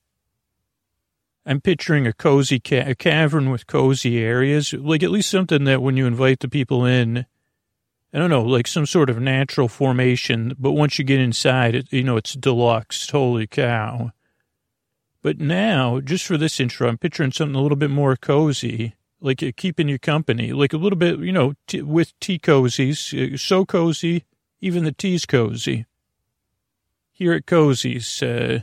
I'm picturing a cozy ca- a cavern with cozy areas, like at least something that when you invite the people in, I don't know, like some sort of natural formation. But once you get inside, it, you know, it's deluxe. Holy cow. But now, just for this intro, I'm picturing something a little bit more cozy, like keeping you company, like a little bit, you know, t- with tea cozies. So cozy, even the tea's cozy. Here at Cozy's, uh,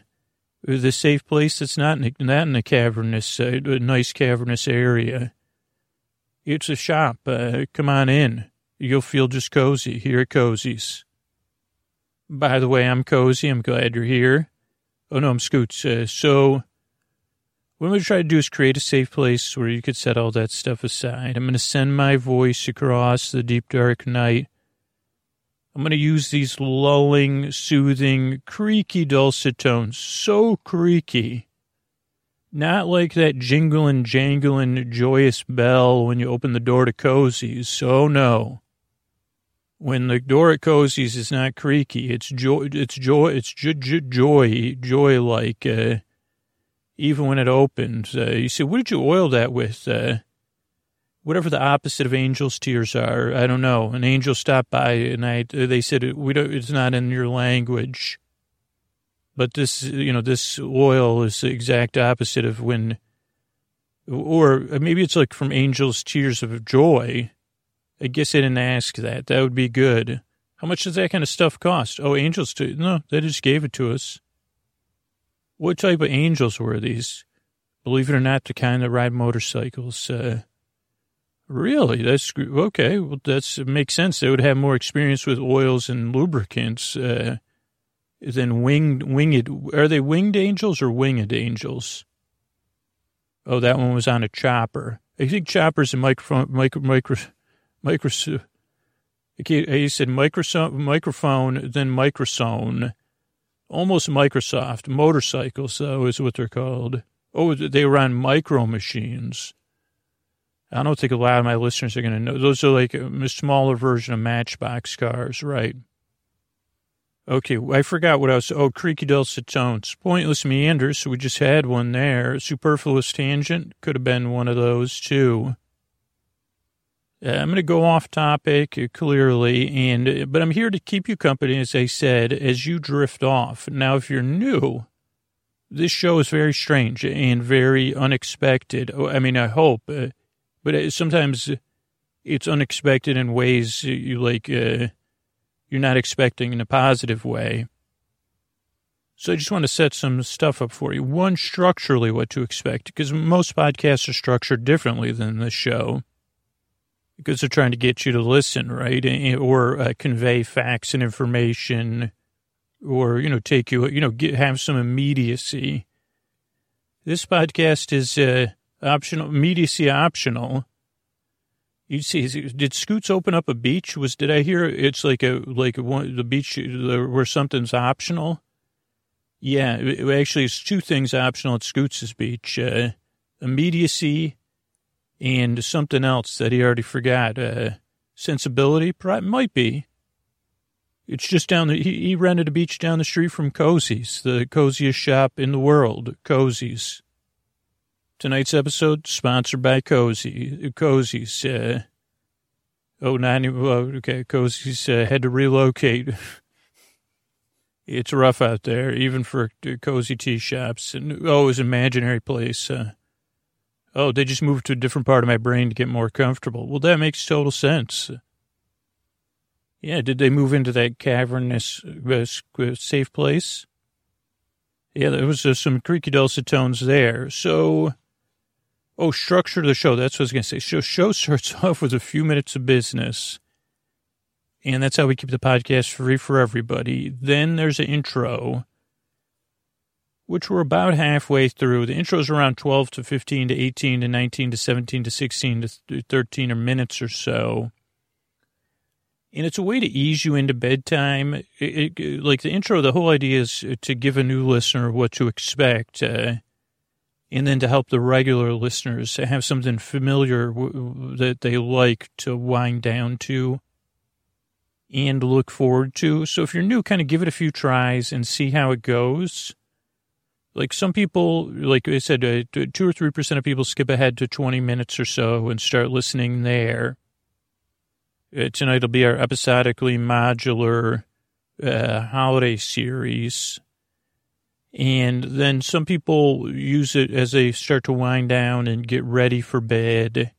the safe place that's not in a, not in a cavernous, uh, a nice cavernous area. It's a shop. Uh, come on in. You'll feel just cozy here at Cozy's. By the way, I'm Cozy. I'm glad you're here. Oh, no, I'm Scoots. Uh, so what I'm going to try to do is create a safe place where you could set all that stuff aside. I'm going to send my voice across the deep, dark night. I'm going to use these lulling, soothing, creaky, dulcet tones. So creaky. Not like that jingling, jangling, joyous bell when you open the door to Cozy's. So no. When the door at Cozy's is not creaky, it's joy, it's joy, it's jo- jo- joy, joy-like. Uh, even when it opens, uh, you say, what did you oil that with? Uh, Whatever the opposite of angel's tears are, I don't know. An angel stopped by and I, they said, we don't, it's not in your language. But this, you know, this oil is the exact opposite of when, or maybe it's like from angel's tears of joy. I guess I didn't ask that. That would be good. How much does that kind of stuff cost? Oh, angels tears. No, they just gave it to us. What type of angels were these? Believe it or not, the kind that ride motorcycles, uh, Really? That's okay. Well, that's it makes sense. They would have more experience with oils and lubricants uh, than winged, winged. Are they winged angels or winged angels? Oh, that one was on a chopper. I think choppers and microphone, micro, micro, micro. He said microphone, microphone, then microsone. Almost Microsoft. Motorcycles, though, is what they're called. Oh, they were on micro machines. I don't think a lot of my listeners are going to know. Those are like a smaller version of Matchbox cars, right? Okay, I forgot what I was. Oh, creaky dulcet tones. Pointless meanders. We just had one there. Superfluous tangent. Could have been one of those, too. Uh, I'm going to go off topic, clearly, and but I'm here to keep you company, as I said, as you drift off. Now, if you're new, this show is very strange and very unexpected. I mean, I hope. Uh, But sometimes it's unexpected in ways you like uh, you're not expecting in a positive way. So I just want to set some stuff up for you. One, structurally what to expect, because most podcasts are structured differently than this show because they're trying to get you to listen, right, or uh, convey facts and information or, you know, take you, you know, get, have some immediacy. This podcast is... Uh, Optional, immediacy optional. You see, did Scoots open up a beach? Was did I hear it's like a like one, the beach where something's optional? Yeah, it, actually, it's two things optional at Scoots' beach: uh, immediacy and something else that he already forgot. Uh, sensibility, might be. It's just down the. He, he rented a beach down the street from Cozy's, the coziest shop in the world, Cozy's. Tonight's episode sponsored by Cozy. Cozy's. Uh, oh, not any, well, okay. Cozy's uh, had to relocate. It's rough out there, even for cozy tea shops. And, oh, it was an imaginary place. Uh, oh, they just moved to a different part of my brain to get more comfortable. Well, that makes total sense. Yeah, did they move into that cavernous, uh, safe place? Yeah, there was uh, some creaky dulcet tones there. So, oh, structure of the show. That's what I was going to say. So, show starts off with a few minutes of business. And that's how we keep the podcast free for everybody. Then there's an intro, which we're about halfway through. The intro is around twelve to fifteen to eighteen to nineteen to seventeen to sixteen to thirteen or minutes or so. And it's a way to ease you into bedtime. It, it, like the intro, the whole idea is to give a new listener what to expect. Uh, and then to help the regular listeners have something familiar w- that they like to wind down to and look forward to. So if you're new, kind of give it a few tries and see how it goes. Like some people, like I said, uh, two or three percent of people skip ahead to twenty minutes or so and start listening there. Uh, tonight will be our episodically modular uh, holiday series. And then some people use it as they start to wind down and get ready for bed.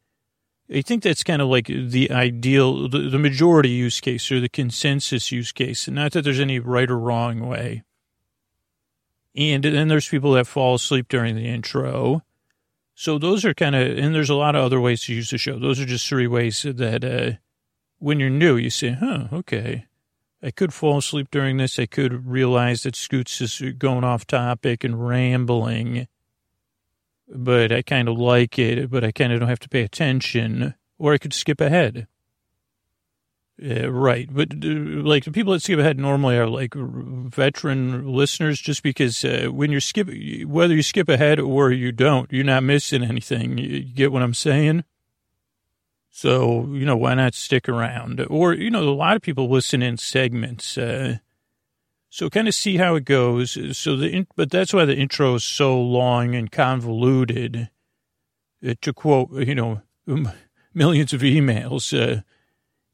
I think that's kind of like the ideal, the, the majority use case or the consensus use case. And not that there's any right or wrong way. And then there's people that fall asleep during the intro. So those are kind of, and there's a lot of other ways to use the show. Those are just three ways that uh, when you're new, you say, huh, okay, I could fall asleep during this. I could realize that Scoots is going off topic and rambling. But I kind of like it, but I kind of don't have to pay attention, or I could skip ahead. Uh, right, but uh, like the people that skip ahead normally are like veteran listeners, just because uh, when you're skip, whether you skip ahead or you don't, you're not missing anything. You get what I'm saying? So, you know, why not stick around? Or, you know, a lot of people listen in segments, uh, so kind of see how it goes. So the but that's why the intro is so long and convoluted. Uh, to quote, you know, um, millions of emails, uh,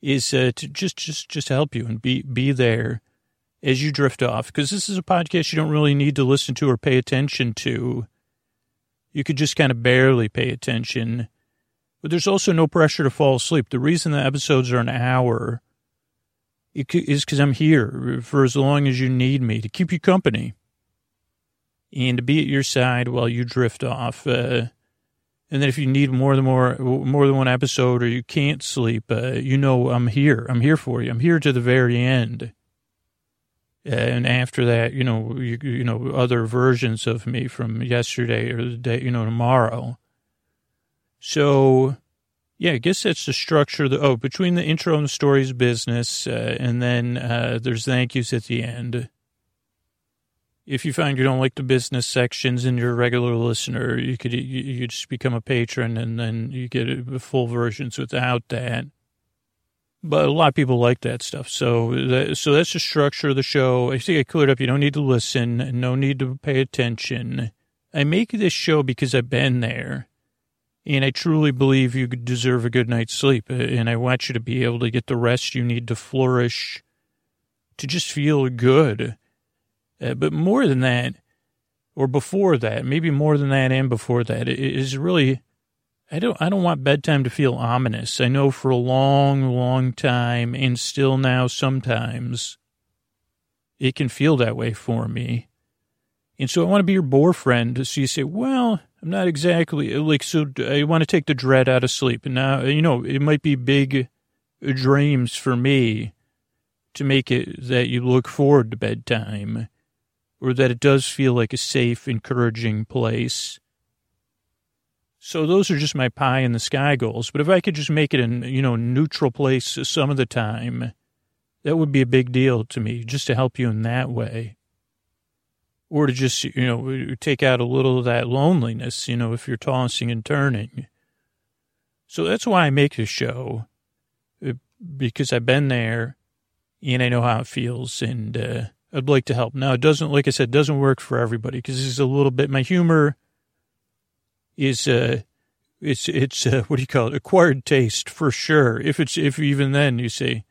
is uh, to just just just help you and be be there as you drift off. Because this is a podcast you don't really need to listen to or pay attention to. You could just kind of barely pay attention. But there's also no pressure to fall asleep. The reason the episodes are an hour is because I'm here for as long as you need me to keep you company and to be at your side while you drift off. Uh, and then if you need more than more, more than one episode or you can't sleep, uh, you know I'm here. I'm here for you. I'm here to the very end. Uh, and after that, you know, you, you know, other versions of me from yesterday or the day, you know, tomorrow. So... yeah, I guess that's the structure. Of the oh, between the intro and the story's business, uh, and then uh, there's thank yous at the end. If you find you don't like the business sections and you're a regular listener, you could you, you just become a patron, and then you get full versions without that. But a lot of people like that stuff, so that, so that's the structure of the show. I think I cleared up. You don't need to listen, no need to pay attention. I make this show because I've been there. And I truly believe you deserve a good night's sleep. And I want you to be able to get the rest you need to flourish, to just feel good. Uh, but more than that, or before that, maybe more than that and before that, is really, I don't I don't want bedtime to feel ominous. I know for a long, long time, and still now sometimes, it can feel that way for me. And so I want to be your boyfriend. So you say, well... I'm not exactly, like, so I want to take the dread out of sleep. And now, you know, it might be big dreams for me to make it that you look forward to bedtime or that it does feel like a safe, encouraging place. So those are just my pie in the sky goals. But if I could just make it a, you know, neutral place some of the time, that would be a big deal to me, just to help you in that way. Or to just, you know, take out a little of that loneliness, you know, if you're tossing and turning. So that's why I make this show, because I've been there and I know how it feels, and uh, I'd like to help. Now, it doesn't, like I said, doesn't work for everybody, because this is a little bit, my humor is, uh, it's, it's uh, what do you call it, acquired taste for sure. If it's, if even then you say,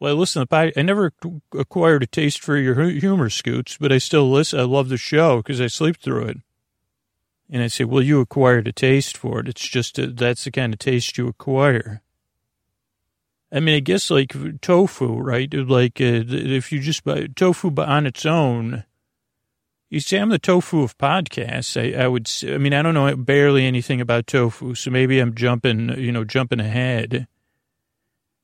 Well, I listen to the podcast. I never acquired a taste for your humor, Scoots, but I still listen. I love the show because I sleep through it. And I say, well, you acquired a taste for it. It's just a, that's the kind of taste you acquire. I mean, I guess like tofu, right? Like uh, if you just buy tofu on its own, you say I'm the tofu of podcasts. I, I would say, I mean, I don't know barely anything about tofu, so maybe I'm jumping, you know, jumping ahead.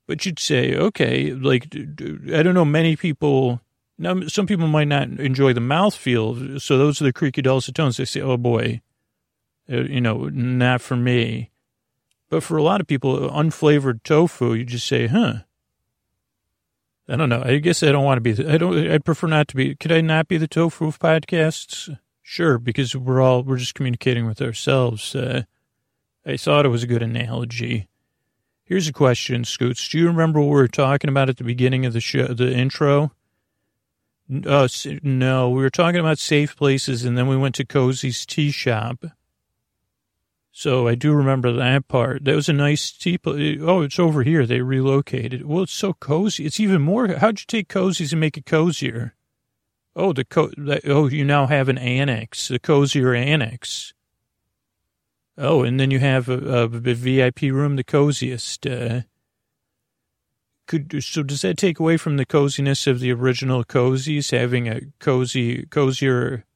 But you'd say, okay, like I don't know, many people. Now, some people might not enjoy the mouthfeel, so those are the creaky dulcet tones. They say, oh, boy, uh, you know, not for me. But for a lot of people, unflavored tofu, you just say, huh. I don't know. I guess I don't want to be, the, I don't, I'd prefer not to be, could I not be the tofu of podcasts? Sure, because we're all, we're just communicating with ourselves. Uh, I thought it was a good analogy. Here's a question, Scoots. Do you remember what we were talking about at the beginning of the show, the intro? Uh, no, we were talking about safe places, and then we went to Cozy's tea shop. So I do remember that part. That was a nice tea place. Oh, it's over here. They relocated. Well, it's so cozy. It's even more. How'd you take Cozy's and make it cozier? Oh, the co- oh, you now have an annex, a cozier annex. Oh, and then you have a, a, a V I P room, the coziest. Uh, Could, so does that take away from the coziness of the original Cozy's, having a cozy, cozier?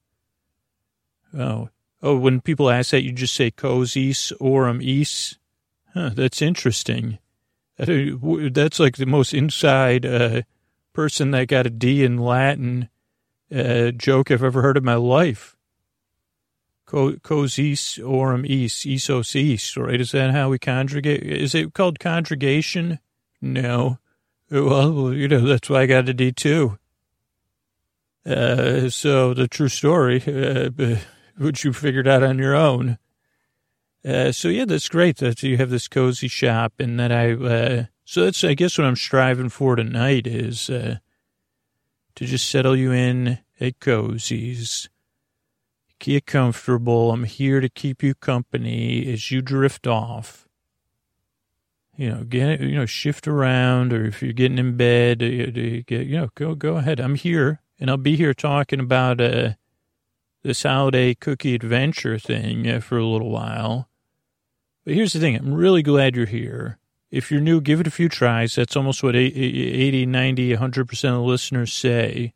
Oh, oh! When people ask that, you just say Cozy's or um east. Huh, that's interesting. That's like the most inside uh, person that got a D in Latin uh, joke I've ever heard in my life. Co- Cozy's or um east, isos east, right? Is that how we conjugate? Is it called conjugation? No. Well, you know, that's why I got a D too. Uh, so the true story, uh, which you figured out on your own. Uh, so yeah, that's great that you have this cozy shop and that I, uh, so that's, I guess what I'm striving for tonight is, uh, to just settle you in at Cozy's. Get comfortable. I'm here to keep you company as you drift off. You know, get you know, shift around, or if you're getting in bed, you, you know, go go ahead. I'm here, and I'll be here talking about uh, this holiday cookie adventure thing uh, for a little while. But here's the thing: I'm really glad you're here. If you're new, give it a few tries. That's almost what eighty, ninety, one hundred percent of the listeners say,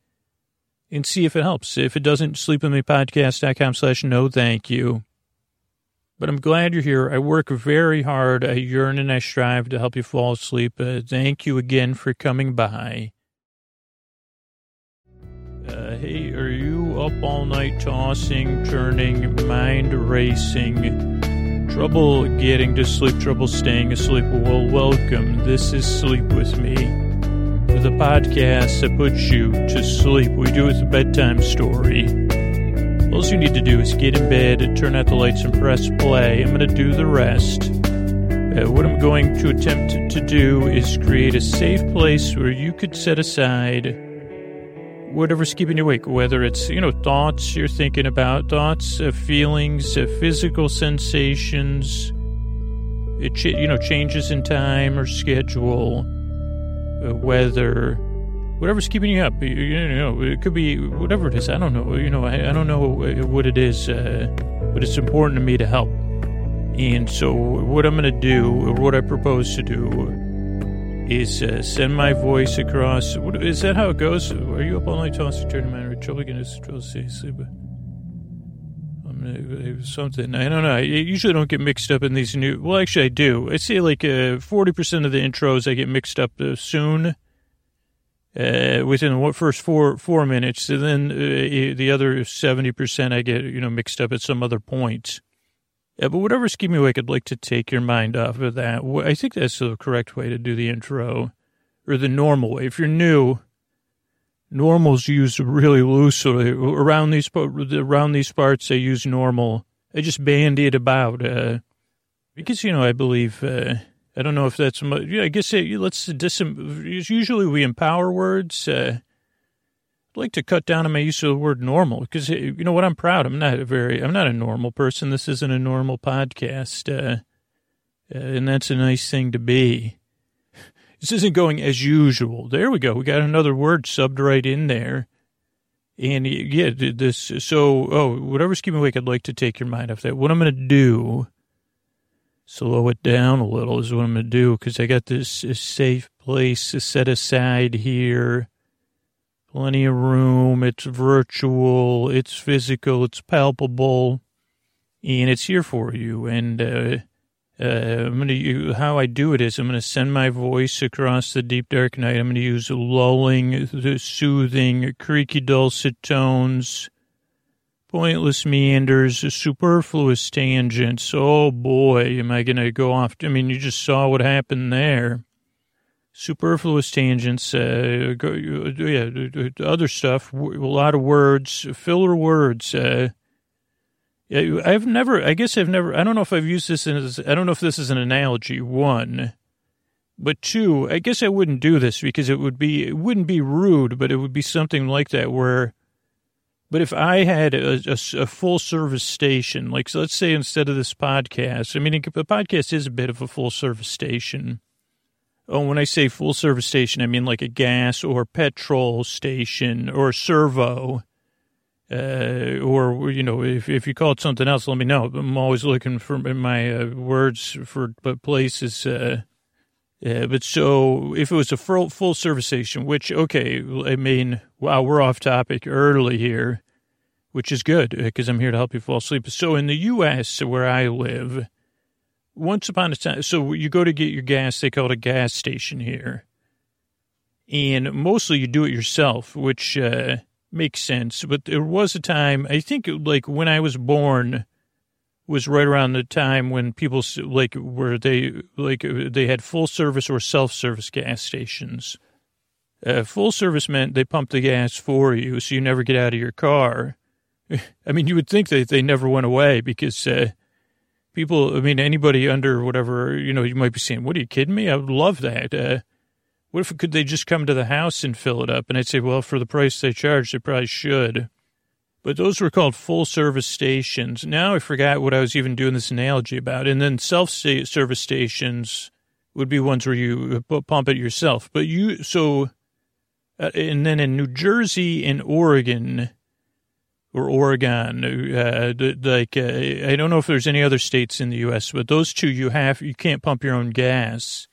and see if it helps. If it doesn't, sleep with me podcast dot com slash no thank you. But I'm glad you're here. I work very hard. I yearn and I strive to help you fall asleep. Uh, thank you again for coming by. Uh, hey, are you up all night tossing, turning, mind racing, trouble getting to sleep, trouble staying asleep? Well, welcome. This is Sleep With Me, the podcast that puts you to sleep. We do it with a bedtime story. All you need to do is get in bed and turn out the lights and press play. I'm going to do the rest. Uh, what I'm going to attempt to do is create a safe place where you could set aside whatever's keeping you awake, whether it's, you know, thoughts you're thinking about, thoughts, uh, feelings, uh, physical sensations, it ch- you know, changes in time or schedule, uh, weather. Whatever's keeping you up, you know, it could be whatever it is. I don't know, you know, I, I don't know what it is, uh, but it's important to me to help. And so what I'm going to do, or what I propose to do, is uh, send my voice across. What, is that how it goes? Are you up all night tossing, turning my head, trouble getting to sleep? Something. I don't know. I usually don't get mixed up in these new, well, actually I do. I say like uh, forty percent of the intros I get mixed up uh, soon. Uh, within the first four four minutes, and then uh, the other seventy percent I get you know mixed up at some other point. Yeah, but whatever's keeping me awake, I'd like to take your mind off of that. I think that's the correct way to do the intro, or the normal way. If you're new, normal's used really loosely around these around these parts. They use normal. I just bandy it about uh, because you know I believe. Uh, I don't know if that's, yeah, I guess it, let's, usually we empower words. Uh, I'd like to cut down on my use of the word normal because, you know what, I'm proud. I'm not a very, I'm not a normal person. This isn't a normal podcast. Uh, and that's a nice thing to be. This isn't going as usual. There we go. We got another word subbed right in there. And yeah, this, so, oh, whatever's keeping awake, I'd like to take your mind off that. What I'm going to do, slow it down a little is what I'm going to do, because I got this safe place set aside here. Plenty of room. It's virtual. It's physical. It's palpable. And it's here for you. And uh, uh, I'm going to, how I do it is I'm going to send my voice across the deep, dark night. I'm going to use lulling, soothing, creaky, dulcet tones, pointless meanders, superfluous tangents. Oh, boy, am I going to go off. I mean, you just saw what happened there. Superfluous tangents, uh, go, yeah, other stuff, a lot of words, filler words. Uh, I've never, I guess I've never, I don't know if I've used this as, I don't know if this is an analogy, one. But two, I guess I wouldn't do this because it would be, it wouldn't be rude, but it would be something like that where, but if I had a, a, a full service station, like, so let's say instead of this podcast, I mean, the podcast is a bit of a full service station. Oh, when I say full-service station, I mean like a gas or petrol station or servo. Uh, or, you know, if if you call it something else, let me know. I'm always looking for my uh, words for places. Uh, uh, but so if it was a full-service station, which, okay, I mean, wow, we're off topic early here, which is good because I'm here to help you fall asleep. So in the U S where I live... Once upon a time, so you go to get your gas, they call it a gas station here. And mostly you do it yourself, which uh, makes sense. But there was a time, I think it, like when I was born, was right around the time when people like were they like they had full service or self-service gas stations. Uh, full service meant they pumped the gas for you, so you never get out of your car. I mean, you would think that they never went away because... Uh, People, I mean, anybody under whatever, you know, you might be saying, what, are you kidding me? I would love that. Uh, what if, could they just come to the house and fill it up? And I'd say, well, for the price they charge, they probably should. But those were called full-service stations. Now I forgot what I was even doing this analogy about. And then self-service stations would be ones where you pump it yourself. But you, so, uh, and then in New Jersey and Oregon... or Oregon, uh, like, uh, I don't know if there's any other states in the U S, but those two, you have, you can't pump your own gas.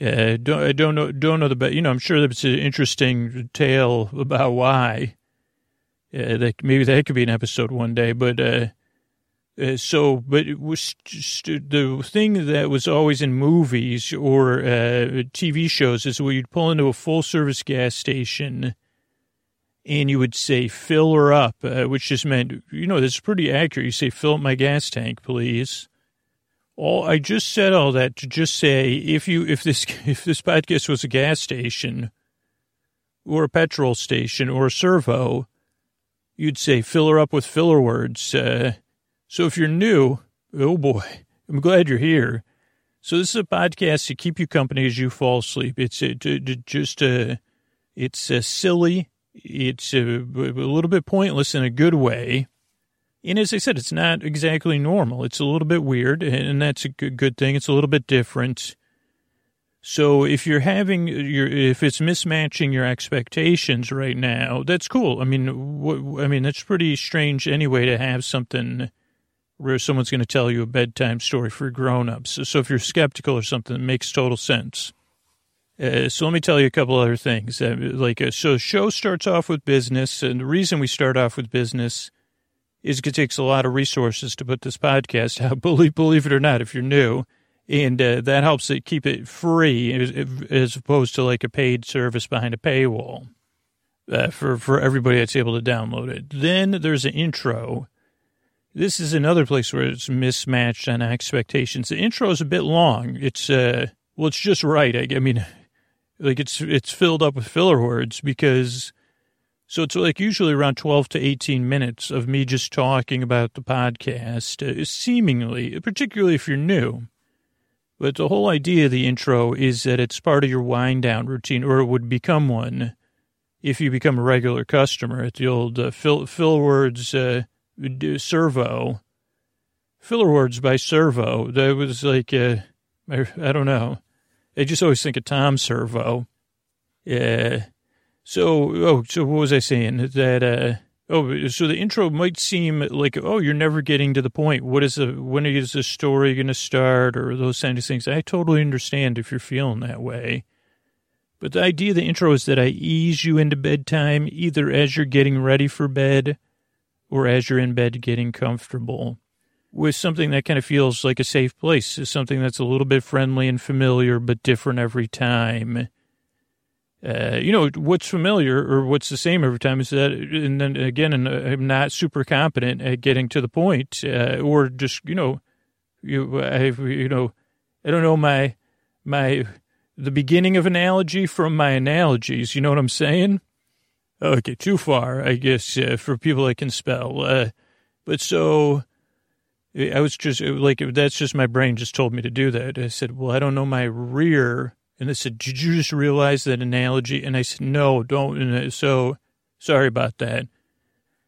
Uh, don't, I don't know, don't know the, but, you know, I'm sure that's an interesting tale about why. Uh, that maybe that could be an episode one day, but, uh, uh so, but it was the thing that was always in movies or, uh, T V shows is where you'd pull into a full service gas station. And you would say, fill her up, uh, which just meant, you know, this is pretty accurate. You say, fill up my gas tank, please. All I just said all that to just say, if you, if this, if this podcast was a gas station or a petrol station or a servo, you'd say, fill her up with filler words. Uh, so if you're new, oh boy, I'm glad you're here. So this is a podcast to keep you company as you fall asleep. It's a, to, to just a, it's a silly. It's a, a little bit pointless in a good way. And as I said, it's not exactly normal. It's a little bit weird, and that's a good thing. It's a little bit different. So if you're having your, if it's mismatching your expectations right now, that's cool. I mean, wh- I mean, that's pretty strange anyway to have something where someone's going to tell you a bedtime story for grown-ups. So, so if you're skeptical or something, it makes total sense. Uh, so let me tell you a couple other things. Uh, like, uh, so show starts off with business, and the reason we start off with business is it takes a lot of resources to put this podcast out, believe, believe it or not, if you're new, and uh, that helps it keep it free as, as opposed to like a paid service behind a paywall uh, for, for everybody that's able to download it. Then there's an intro. This is another place where it's mismatched on expectations. The intro is a bit long. It's, uh, well, it's just right. I, I mean... Like it's it's filled up with filler words because, so it's like usually around twelve to eighteen minutes of me just talking about the podcast, uh, seemingly, particularly if you're new. But the whole idea of the intro is that it's part of your wind down routine, or it would become one if you become a regular customer at the old uh, fill, fill words uh, servo. Filler words by servo. That was like, uh, I, I don't know. I just always think of Tom Servo. Yeah. So, oh, so what was I saying? That, uh, oh, so the intro might seem like, oh, you're never getting to the point. What is the, when is the story going to start, or those kind of things? I totally understand if you're feeling that way. But the idea of the intro is that I ease you into bedtime, either as you're getting ready for bed or as you're in bed getting comfortable, with something that kind of feels like a safe place, is something that's a little bit friendly and familiar, but different every time. Uh, you know, what's familiar or what's the same every time is that, and then again, and I'm not super competent at getting to the point, uh, or just, you know, you, I, you know, I don't know my, my, the beginning of analogy from my analogies. You know what I'm saying? Okay, too far, I guess, uh, for people that can spell. Uh, but so I was just like, that's just my brain just told me to do that. I said, well, I don't know my rear. And they said, did you just realize that analogy? And I said, no, don't. And so sorry about that.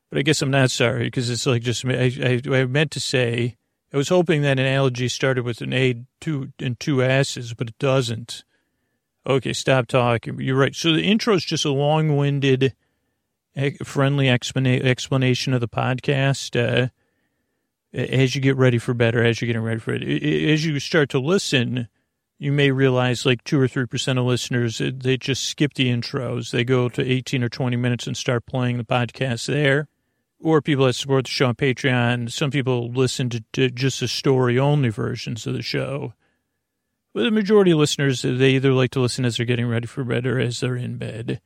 But I guess I'm not sorry, because it's like just, I, I, I meant to say, I was hoping that analogy started with an A two and two S's, but it doesn't. Okay, stop talking. You're right. So the intro is just a long-winded, friendly explana- explanation of the podcast uh, as you get ready for bed, or as you're getting ready for it. As you start to listen, you may realize like two or three percent of listeners, they just skip the intros. They go to eighteen or twenty minutes and start playing the podcast there. Or people that support the show on Patreon, some people listen to, to just the story-only versions of the show. But the majority of listeners, they either like to listen as they're getting ready for bed or as they're in bed.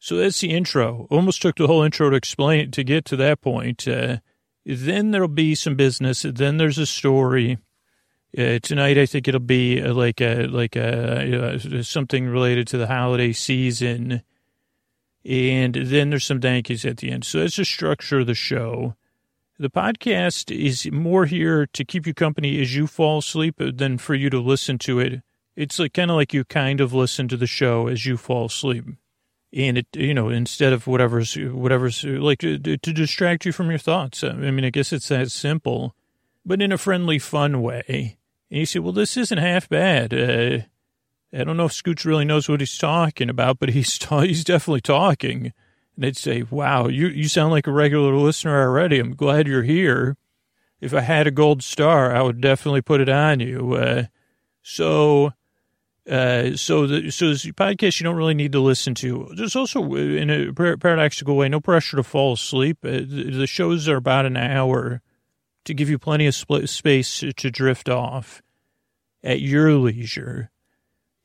So that's the intro. Almost took the whole intro to explain, to get to that point. Uh, then there'll be some business. Then there's a story. Uh, tonight, I think it'll be uh, like a, like a, uh, something related to the holiday season. And then there's some dankies at the end. So that's the structure of the show. The podcast is more here to keep you company as you fall asleep than for you to listen to it. It's like kind of like you kind of listen to the show as you fall asleep. And, it, you know, instead of whatever's, whatever's like to, to distract you from your thoughts. I mean, I guess it's that simple, but in a friendly, fun way. And you say, well, this isn't half bad. Uh, I don't know if Scoots really knows what he's talking about, but he's ta- he's definitely talking. And they'd say, wow, you, you sound like a regular listener already. I'm glad you're here. If I had a gold star, I would definitely put it on you. Uh, so uh, so the so this podcast you don't really need to listen to. There's also, in a paradoxical way, no pressure to fall asleep. Uh, the, the shows are about an hour to give you plenty of split space to drift off at your leisure.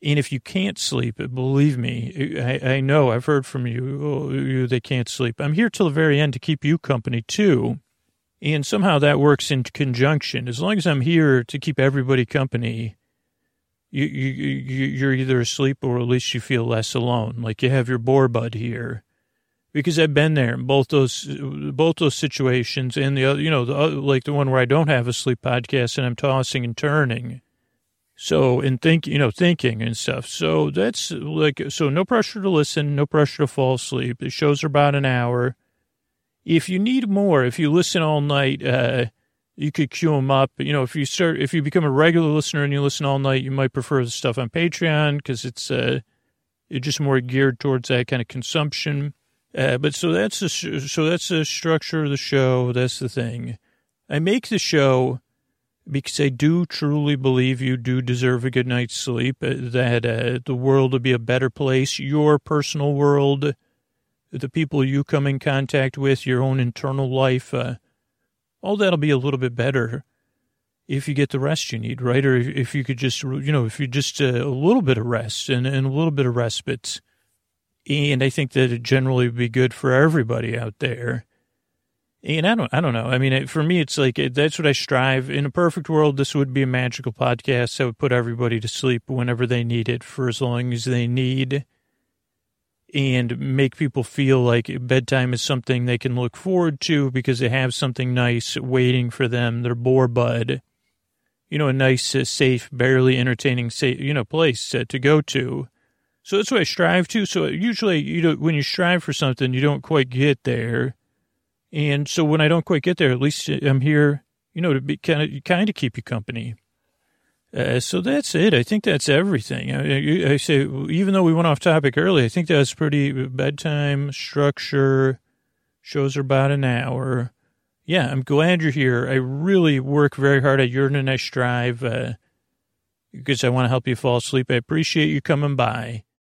And if you can't sleep, believe me, I, I know, I've heard from you, oh, you, they can't sleep. I'm here till the very end to keep you company, too. And somehow that works in conjunction. As long as I'm here to keep everybody company, you, you, you, you're either asleep or at least you feel less alone. Like you have your boar bud here. Because I've been there in both those, both those situations, and the other, you know, the other, like the one where I don't have a sleep podcast and I'm tossing and turning. So, and think, you know, thinking and stuff. So that's like, so no pressure to listen, no pressure to fall asleep. The shows are about an hour. If you need more, if you listen all night, uh, you could queue them up. You know, if you start, if you become a regular listener and you listen all night, you might prefer the stuff on Patreon because it's, uh, it's just more geared towards that kind of consumption. Uh, but so that's the, so that's the structure of the show. That's the thing. I make the show because I do truly believe you do deserve a good night's sleep, that uh, the world would be a better place, your personal world, the people you come in contact with, your own internal life, uh, all that'll be a little bit better if you get the rest you need, right? Or if, if you could just, you know, if you just uh, a little bit of rest and, and a little bit of respite. And I think that it generally would be good for everybody out there. And I don't, I don't know. I mean, for me, it's like, that's what I strive. In a perfect world, this would be a magical podcast that would put everybody to sleep whenever they need it for as long as they need, and make people feel like bedtime is something they can look forward to because they have something nice waiting for them, their boar bud, you know, a nice, uh, safe, barely entertaining, safe, you know, place uh, to go to. So that's what I strive to. So usually, you know, when you strive for something, you don't quite get there. And so when I don't quite get there, at least I'm here, you know, to be kind of, kind of keep you company. Uh, so that's it. I think that's everything. I, I say, even though we went off topic early, I think that's pretty bedtime structure. Shows are about an hour. Yeah, I'm glad you're here. I really work very hard at Urine and I Strive uh, because I want to help you fall asleep. I appreciate you coming by.